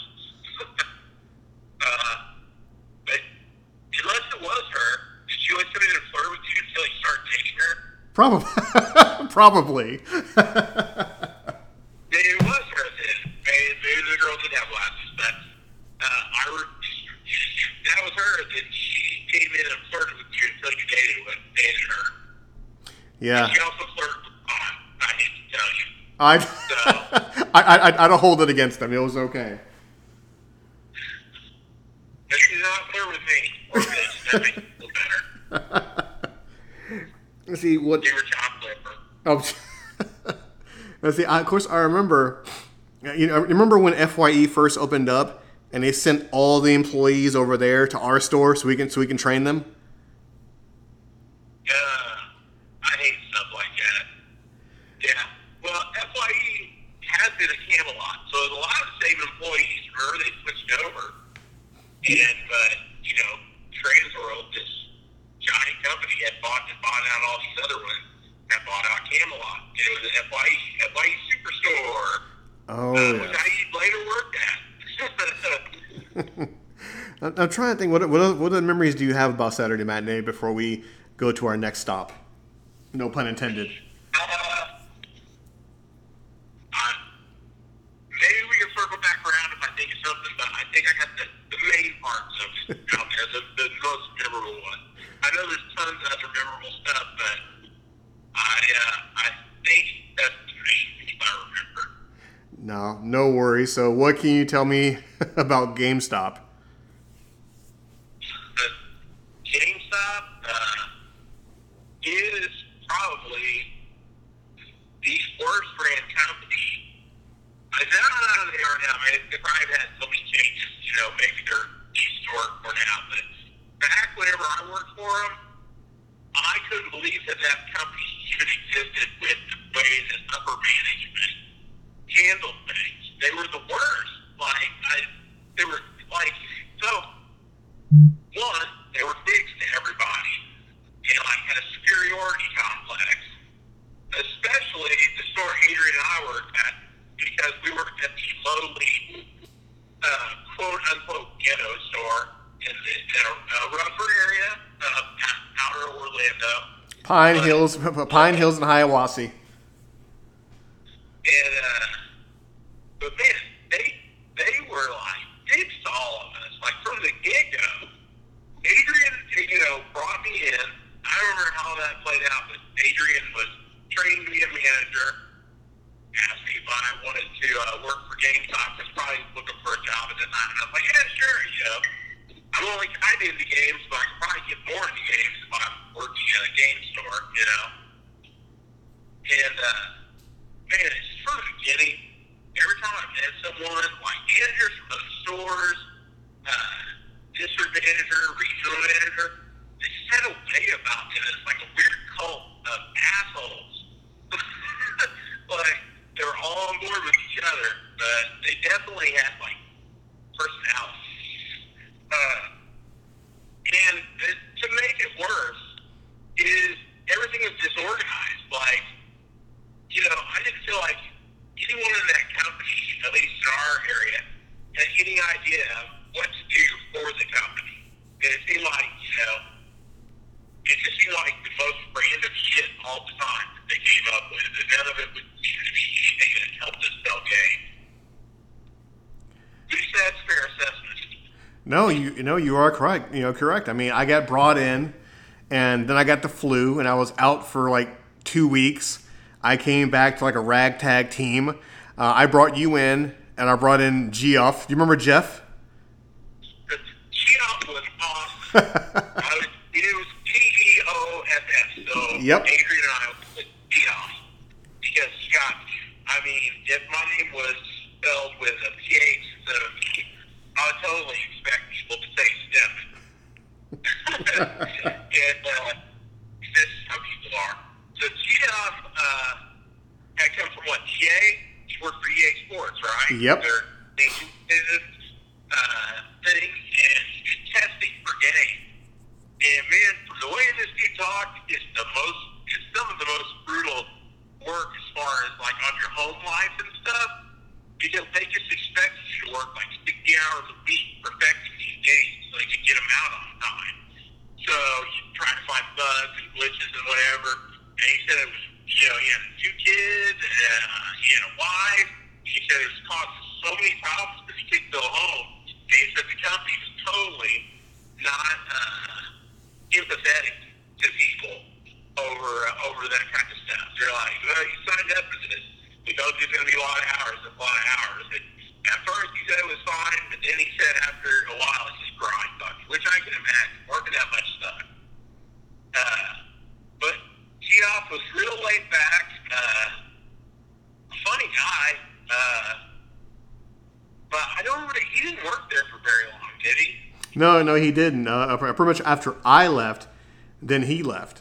But unless it was her, did you want somebody to flirt with you until you started dating her? Probably. Maybe it was her then. Maybe the girl did have glasses, but that was her. That she came in and flirted with you until you dated her. Yeah. And she also flirted with Bob, I hate to tell you. I don't hold it against them. It was okay. But she's not there with me. Or this. That makes me feel better. Let's see what. They were chocolate. Oh, let's see. Of course, I remember. I remember when FYE first opened up, and they sent all the employees over there to our store so we can train them. Yeah, I hate stuff like that. Yeah. Well, FYE has been a Camelot, so there's a lot of the same employees were. They switched over. And, Transworld, this giant company, had bought out all these other ones, had bought out Camelot. And it was an FYE Superstore. Oh, yeah. Which I later worked at. I'm trying to think, what other memories do you have about Saturday Matinee before we go to our next stop? No pun intended. Maybe we can circle back around if I think of something, but I think I got the main parts of it out there, the most memorable one. I know there's tons of other memorable stuff, but I think that's the main thing I remember. No worries. So what can you tell me about GameStop? GameStop is probably the worst brand company. I don't know how they are now. I mean, they probably had so many changes, maybe they're historic for now. But back whenever I worked for them, I couldn't believe that company even existed with the way that upper management handled things. They were the worst. One, they were fixed to everybody. Had a superiority complex. Especially the store Adrian and I worked at, because we worked at the lowly, quote-unquote, ghetto store in a rougher area of outer Orlando. Pine Hills and Hiawassee. And, but man, they were like dicks to all of us. Like, from the get-go, Adrian, brought me in. I don't remember how that played out, but Adrian trained me a manager. Asked me if I wanted to work for GameStop. I was probably looking for a job at the time, and I was like, "Yeah, sure." I'm only kind of into games, but I could probably get more into games if I'm working at a game store, And man, it's from the beginning. Every time I met someone, like managers from those stores, district manager, regional manager, they just had a way about them. It's like a weird cult of assholes. They were all on board with each other, but they definitely had, personalities. And to make it worse, is everything was disorganized. I didn't feel like anyone in that company, at least in our area, had any idea of what to do for the company. And it just seemed like the most random shit all the time that they came up with, and none of it would seem to be anything that helped us sell games. At least that's fair assessment. No, you are correct. Correct. I mean, I got brought in, and then I got the flu, and I was out for 2 weeks. I came back to a ragtag team. I brought you in, and I brought in Geoff. Do you remember Jeff? Geoff was awesome. Yep. Adrian and I would be off because if my name was spelled with a PH instead of P, I would totally expect people to say Stephen. And this is how people are. So Geoff had come from what, TA? He worked for EA Sports, right? Yep. Their nation thing, and he did testing for games. And man, from the way this dude talked, it's some of the most brutal work as far as like on your home life and stuff, because they just expect you to work like 60 hours a week perfecting these games so you can get them out on time. So you try to find bugs and glitches and whatever. And he said it was, you know, he had 2 kids and he had a wife. He said it was causing so many problems because he couldn't go home. And he said the company was totally not empathetic to people over that kind of stuff. They're like, well, you signed up for this. We know there's going to be a lot of hours. And at first he said it was fine, but then he said after a while it's just grind on you, which I can imagine, working that much stuff. But Geoff was real laid back, funny guy, but I don't remember, he didn't work there for very long, did he? No, he didn't. Pretty much after I left, then he left.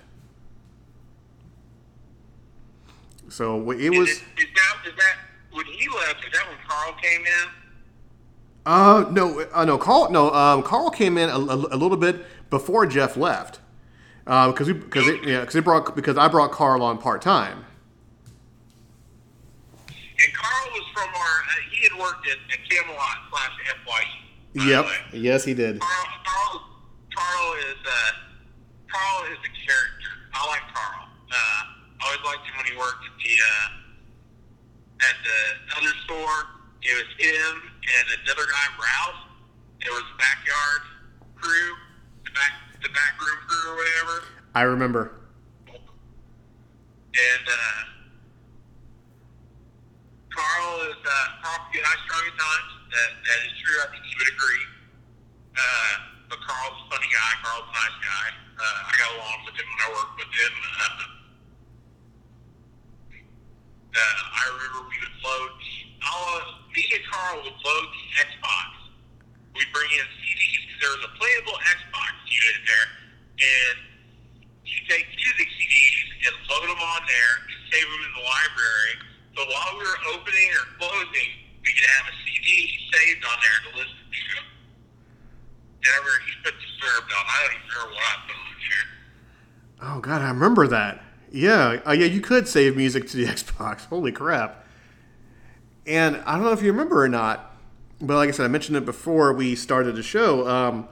So it was. Is that when he left? Is that when Carl came in? No, Carl. No, Carl came in a little bit before Jeff left, because I brought Carl on part time. And Carl was from he had worked at Camelot /FYE. Yep. Yes, he did. Carl is a character. I like Carl. I always liked him when he worked at the understore. It was him and another guy, Ralph. It was the backyard crew, the back room crew or whatever. I remember. And Carl is probably a nice strong at times. That is true. I think he would agree. But Carl's a funny guy. Carl's a nice guy. I got along with him when I worked with him. I remember we would load, me and Carl would load the Xbox. We'd bring in CDs because there was a playable Xbox unit there. And you take music CDs and load them on there and save them in the library. So while we were opening or closing, we could have a CD saved on there to listen to. And I remember he put Disturbed on. I don't even remember what I put on there. Oh, God, I remember that. Yeah, you could save music to the Xbox. Holy crap. And I don't know if you remember or not, but like I said, I mentioned it before we started the show.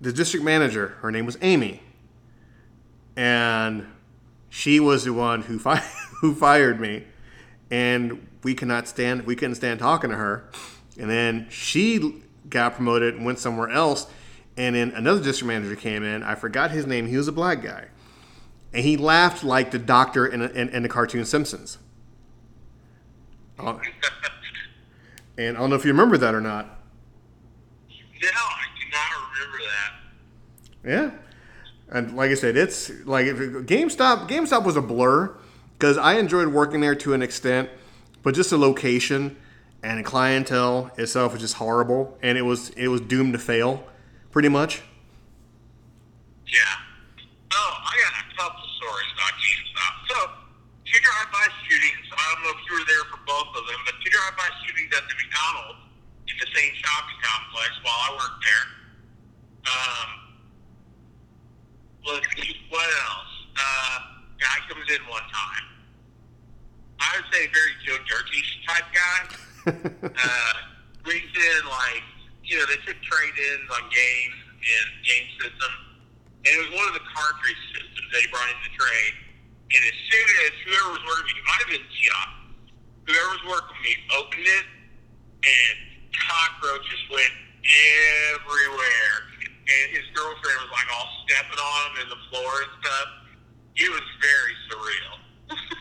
The district manager, her name was Amy. And she was the one who fired me. And we couldn't stand talking to her. And then she got promoted and went somewhere else. And then another district manager came in. I forgot his name. He was a black guy. And he laughed like the doctor in the cartoon Simpsons. And I don't know if you remember that or not. No, I do not remember that. Yeah. And like I said, it's like GameStop was a blur because I enjoyed working there to an extent, but just the location and the clientele itself was just horrible. And it was doomed to fail pretty much. Yeah. Drive-by shootings, I don't know if you were there for both of them, but 2 drive-by shootings at the McDonald's in the same shopping complex while I worked there. Let's see, what else? Guy comes in one time. I would say very Joe Dirty type guy. Brings in, like, you know, they took trade-ins on games and game system, and it was one of the cartridge systems they brought into trade. And as soon as whoever was working with me, it might have been Geoff, whoever was working with me opened it, and cockroaches went everywhere. And his girlfriend was like all stepping on him and the floor and stuff. It was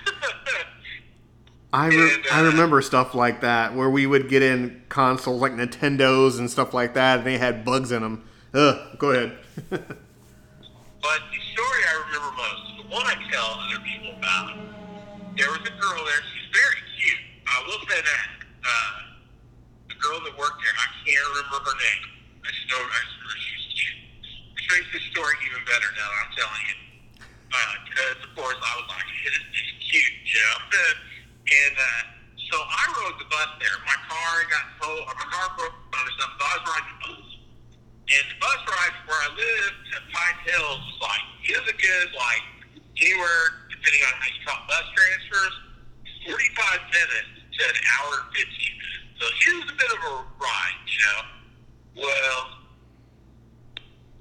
very surreal. I remember stuff like that where we would get in consoles like Nintendos and stuff like that, and they had bugs in them. Ugh, go ahead. But the story I remember most, one I tell other people about, there was a girl there, she's very cute, I will say that, the girl that worked there, I can't remember her name, I just remember she was cute. It makes this story even better now that I'm telling it, because of course I was like, it's cute, you know, and so I rode the bus there, my car broke down or something, so I was riding the bus, and the bus ride where I lived at Pine Hills was like, it was a good, like, anywhere, depending on how you call bus transfers, 45 minutes to an hour and 50. So he was a bit of a ride, you know. Well,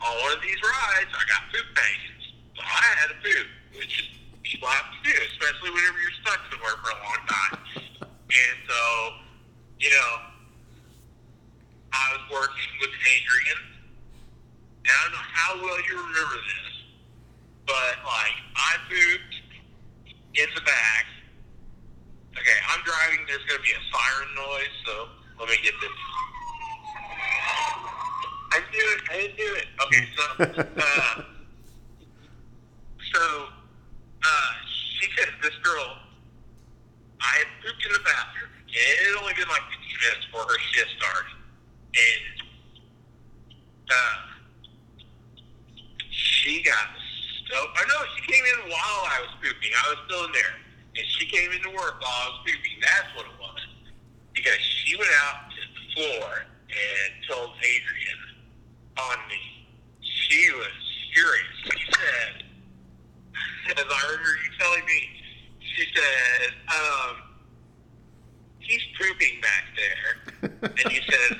on one of these rides, I got poop pains. So I had to poop, which is what I have to do, especially whenever you're stuck somewhere for a long time. And so, you know, I was working with Adrian. Now, I don't know how well you remember this, but, like, I pooped in the back. Okay, I'm driving. There's going to be a siren noise, so let me get this. I knew it. Okay, so, she said to this girl, I had pooped in the bathroom. And it had only been like 15 minutes before her shift started. And she got so. Oh no, she came in while I was pooping. I was still in there, and she came into work while I was pooping. That's what it was, because she went out to the floor and told Adrian on me. She was furious. She said, as I remember you telling me, she said, he's pooping back there. And you said,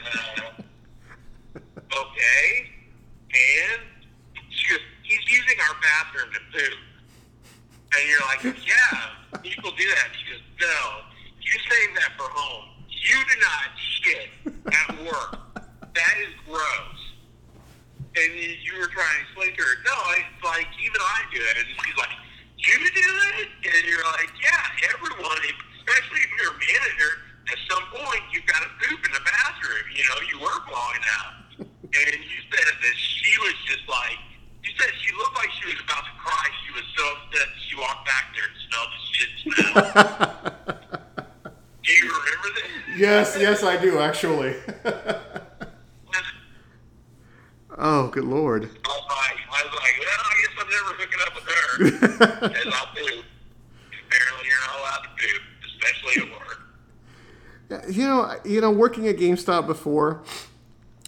okay. And she goes, he's using our bathroom to poop. And you're like, yeah, people do that. She goes, no, you save that for home. You do not shit at work. That is gross. And you were trying to explain to her, no, it's like, even I do it. And she's like, you do it? And you're like, yeah, everyone, especially if you're a manager, at some point you've got to poop in the bathroom. You know, you were falling out. And you said that she was just like, you said she looked like she was about to cry. She was so upset that she walked back there and smelled the shit smell. Do you remember that? Yes, I do, actually. Oh, good Lord. I was like, well, I guess I'm never hooking up with her. Because I'll poop. Apparently you're not allowed to poop, especially at work. You know, working at GameStop before,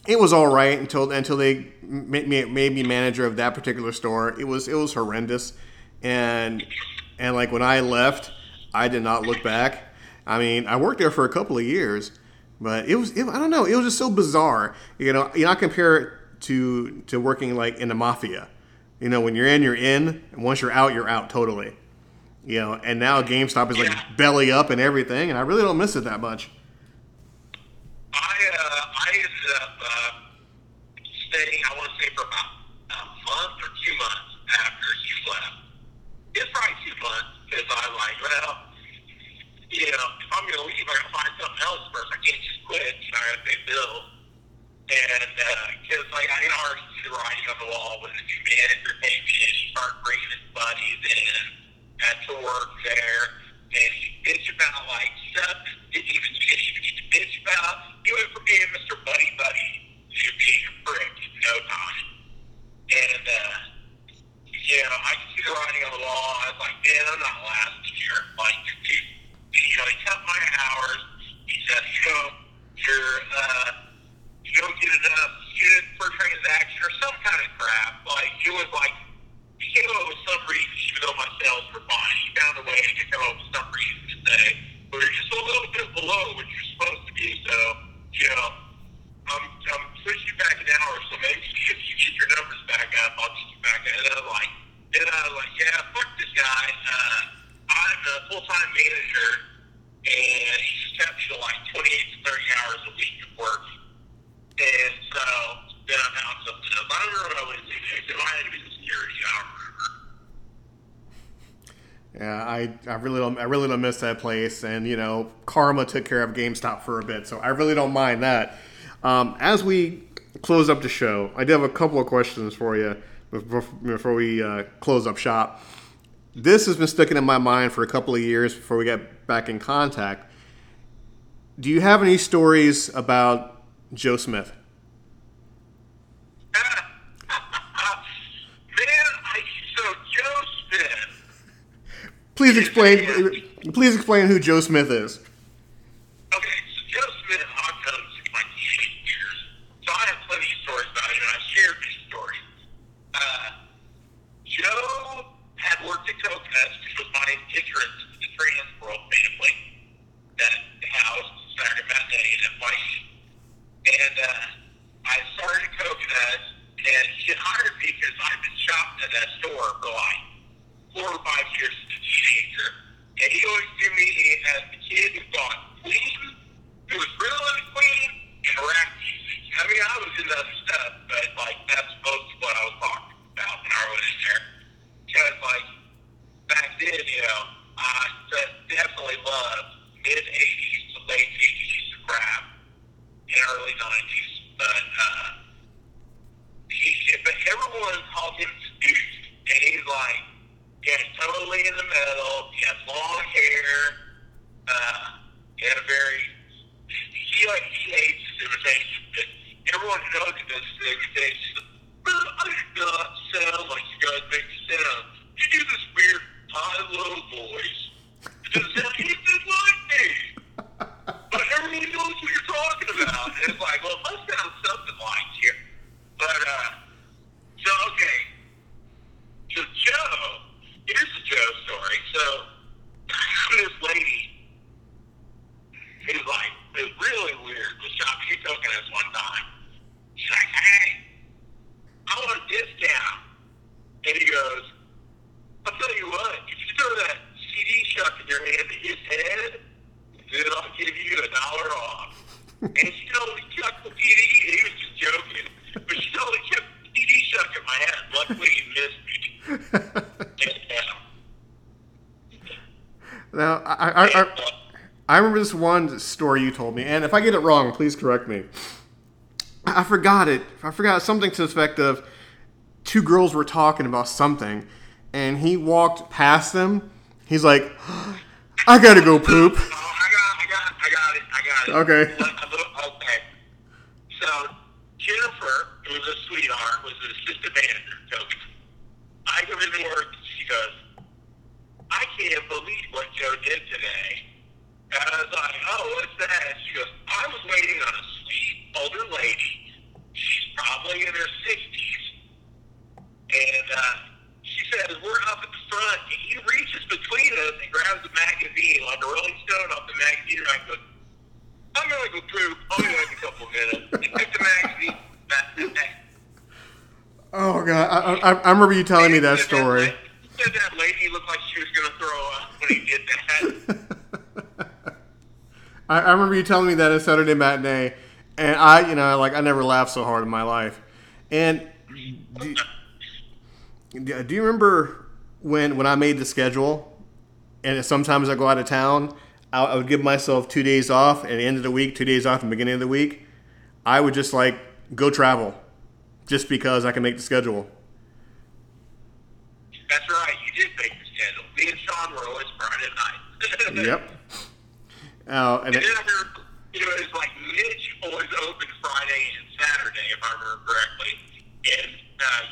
it was all right until they made me manager of that particular store. It was horrendous, and like when I left, I did not look back. I mean, I worked there for a couple of years, but it was I don't know. It was just so bizarre. You know, I compare it to working like in the mafia. You know, when you're in, you're in, and once you're out totally. You know, and now GameStop is like belly up and everything, and I really don't miss it that much. I ended up staying, I want to say, for about a month or 2 months after you left. It's probably 2 months, because I'm like, well, you know, if I'm going to leave, I got to find something else first. I can't just quit, you know, I got to pay bills. And because, like, I had already seen the writing on the wall with a new manager came in, he started bringing his buddies in, had to work there, and he bitched about, like, stuff that didn't even get to bitch about. He went from being Mr. Buddy Buddy to being a prick in no time. And, you know, I could see the writing on the wall. I was like, man, I'm not lasting here. Like, you know, he cut my hours. He said, you don't get enough units per transaction or some kind of crap. Like, it was like, he came up with some reason, even though my sales were fine. He found a way to come up with some reason to say, well, you're just a little bit below what you're supposed to be, so, you know, I'm pushing you back an hour, so maybe if you get your numbers back up, I'll get you back up. And I was like, yeah, fuck this guy. I'm a full-time manager, and he just kept me to like 28 to 30 hours a week of work. And so then I found something else. I don't remember what I was doing. If I had to be security, I don't remember. Yeah, I really don't miss that place, and you know, karma took care of GameStop for a bit, so I really don't mind that. As we close up the show, I do have a couple of questions for you before we close up shop. This has been sticking in my mind for a couple of years before we got back in contact. Do you have any stories about Joe Smith? Please explain who Joe Smith is. Okay, so Joe Smith, I've known him since like 8 years, so I have plenty of stories about him, and I've shared his story. Joe had worked at Kinko's, which was my entrance to the Trans-Siberian Orchestra family, in the middle. He had long hair. He had a very... He hates imitation. Everyone knows he does imitation. I don't sound like you guys make me sound. You do this weird high-low voice. It doesn't sound anything like me. But everyone knows what you're talking about. And it's like, well, it must sound something like you. But, so, okay. So, Joe... Here's the Joe story. So, this lady, who's like, it was really weird, was shoplifting us one time. She's like, hey, I want a discount. And he goes, I'll tell you what, if you throw that CD shuck in your hand at his head, then I'll give you $1 off. And she totally chucked the CD, he was just joking, but she totally chucked the CD shuck in my head. Luckily, he missed me. Now, I remember this one story you told me, and if I get it wrong, please correct me. I forgot it. I forgot something to the effect of two girls were talking about something, and he walked past them. He's like, oh, I gotta go poop. Oh, I got it. Okay. Okay. So, Jennifer, who was a sweetheart, was an assistant manager. I go into work, and she goes, I can't believe what Joe did today. And I was like, oh, what's that? And she goes, I was waiting on a sweet older lady. She's probably in her 60s. And she says, we're up at the front. And he reaches between us and grabs a magazine, like a Rolling Stone off the magazine. And I go, I'm going to go poop. Only like a couple minutes. And pick the magazine. Oh, God. I remember you telling me that story. He said that lady looked like she was going to throw up when he did that. I remember you telling me that at Saturday Matinee, and I never laughed so hard in my life. And do you remember when I made the schedule, and sometimes I go out of town, I would give myself 2 days off at the end of the week, 2 days off at the beginning of the week. I would just, go travel just because I can make the schedule. That's right. You did make the schedule. Me and Sean were always Friday night. Yep. And then I remember, it was like Mitch always opened Friday and Saturday, if I remember correctly. And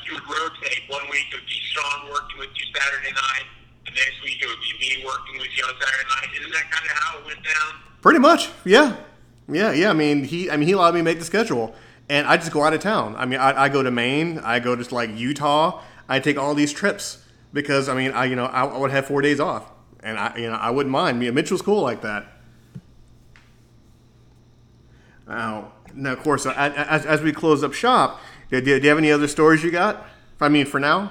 you would rotate. One week it would be Sean working with you Saturday night. The next week it would be me working with you on Saturday night. Isn't that kind of how it went down? Pretty much. Yeah. Yeah. He allowed me to make the schedule, and I just go out of town. I go to Maine. I go to Utah. I take all these trips. Because I would have 4 days off, and I wouldn't mind. Me and Mitch was cool like that. Now of course, as we close up shop, do you have any other stories you got? For now.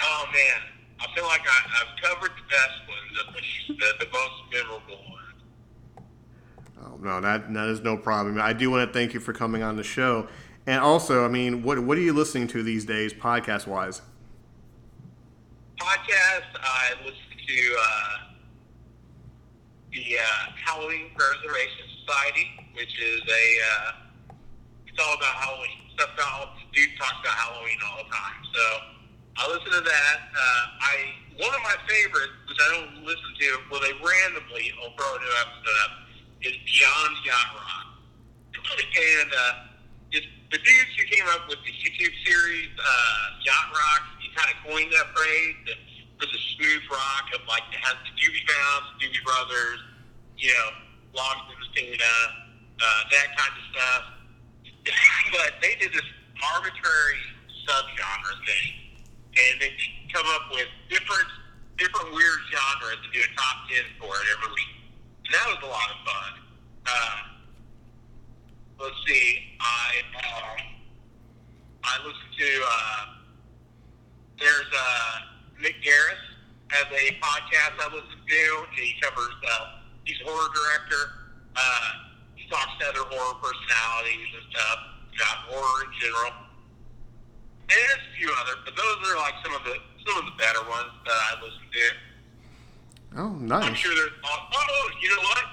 Oh man, I feel like I've covered the best ones, the most memorable ones. Oh no, that is no problem. I do want to thank you for coming on the show, and also, what are you listening to these days, podcast wise? Podcast, I listen to the Halloween Preservation Society, which is it's all about Halloween. Dude talks about Halloween all the time. So I listen to that. One of my favorites, which I don't listen to, well, they randomly will throw a new episode up, is Beyond Yacht Rock. And it's the dudes who came up with the YouTube series, Yacht Rock, kind of coined that phrase for the smooth rock of it has the Doobie Bounce, Doobie Brothers, Logs of Stina, that kind of stuff. But they did this arbitrary subgenre thing, and they come up with different weird genres and do a top 10 for it every week. And that was a lot of fun. Let's see, I listened to. There's Mick Garris has a podcast I listen to, and he covers, he's a horror director. He talks to other horror personalities and stuff about horror in general. And there's a few others, but those are some of the better ones that I listen to. Oh, nice. I'm sure there's. Oh, you know what?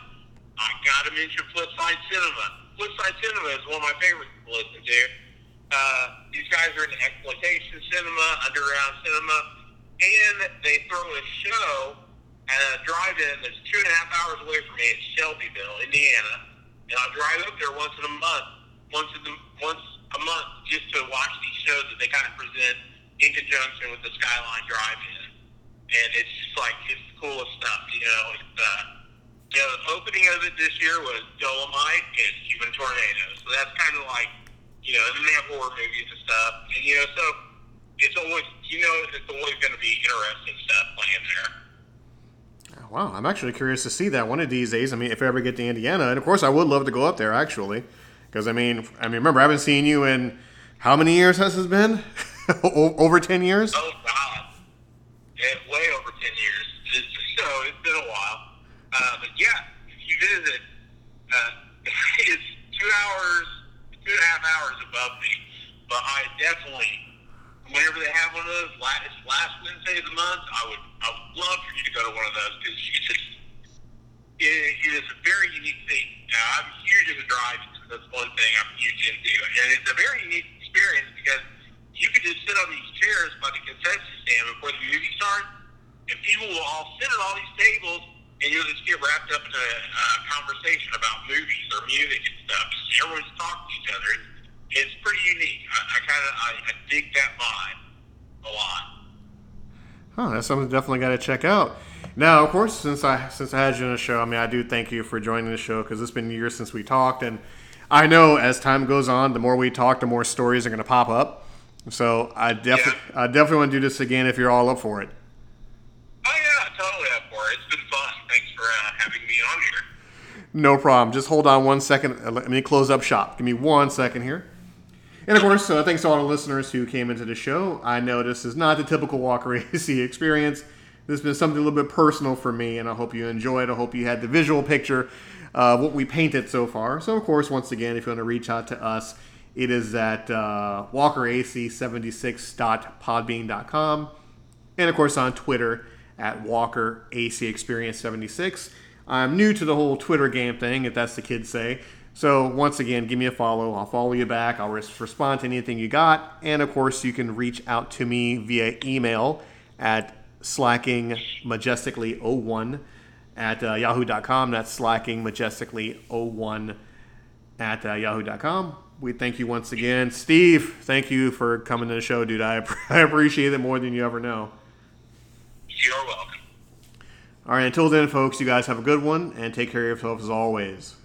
I gotta mention Flipside Cinema. Flipside Cinema is one of my favorites to listen to. These guys are in exploitation cinema, underground cinema, and they throw a show at a drive-in that's 2.5 hours away from me at Shelbyville, Indiana. And I drive up there once a month, just to watch these shows that they kind of present in conjunction with the Skyline Drive-In. And it's just like, it's the coolest stuff, you know. It's, you know, the opening of it this year was Dolomite and Cuban Tornado. So that's kind of like, you know, and they have horror movies and stuff. And, you know, so it's always, you know, it's always going to be interesting stuff playing there. Wow, I'm actually curious to see that one of these days. I mean, if I ever get to Indiana, and of course I would love to go up there, actually, because I mean, remember, I haven't seen you in how many years has this been? Over 10 years? Oh God, yeah, way over 10 years. So it's been a while. But yeah, if you visit, it's 2.5 hours above me. But I definitely, whenever they have one of those, last Wednesday of the month, I would love for you to go to one of those, because it is a very unique thing. Now, I'm huge into driving. That's one thing I'm huge into. And it's a very unique experience, because you can just sit on these chairs by the concession stand before the movie starts, and people will all sit at all these tables, and you'll just get wrapped up in a conversation about movies or music and stuff. Just everyone's talking to each other. It's pretty unique. I dig that vibe a lot. Huh, that's something definitely got to check out. Now, of course, since I had you on the show, I mean, I do thank you for joining the show, because it's been years since we talked, and I know as time goes on, the more we talk, the more stories are going to pop up. So I definitely want to do this again if you're all up for it. Oh yeah, totally up for it. It's been fun. Thanks for having me on here. No problem. Just hold on 1 second. Let me close up shop. Give me 1 second here. And of course, thanks to all the listeners who came into the show. I know this is not the typical Walker AC experience. This has been something a little bit personal for me, and I hope you enjoyed. I hope you had the visual picture of what we painted so far. So, of course, once again, if you want to reach out to us, it is at walkerac76.podbean.com. And, of course, on Twitter, at Walker AC Experience 76. I'm new to the whole Twitter game thing, if that's the kids say. So, once again, give me a follow. I'll follow you back. I'll respond to anything you got. And, of course, you can reach out to me via email at slackingmajestically01 at yahoo.com. That's slackingmajestically01 at yahoo.com. We thank you once again. Steve, thank you for coming to the show, dude. I appreciate it more than you ever know. You're welcome. All right, until then, folks, you guys have a good one, and take care of yourself as always.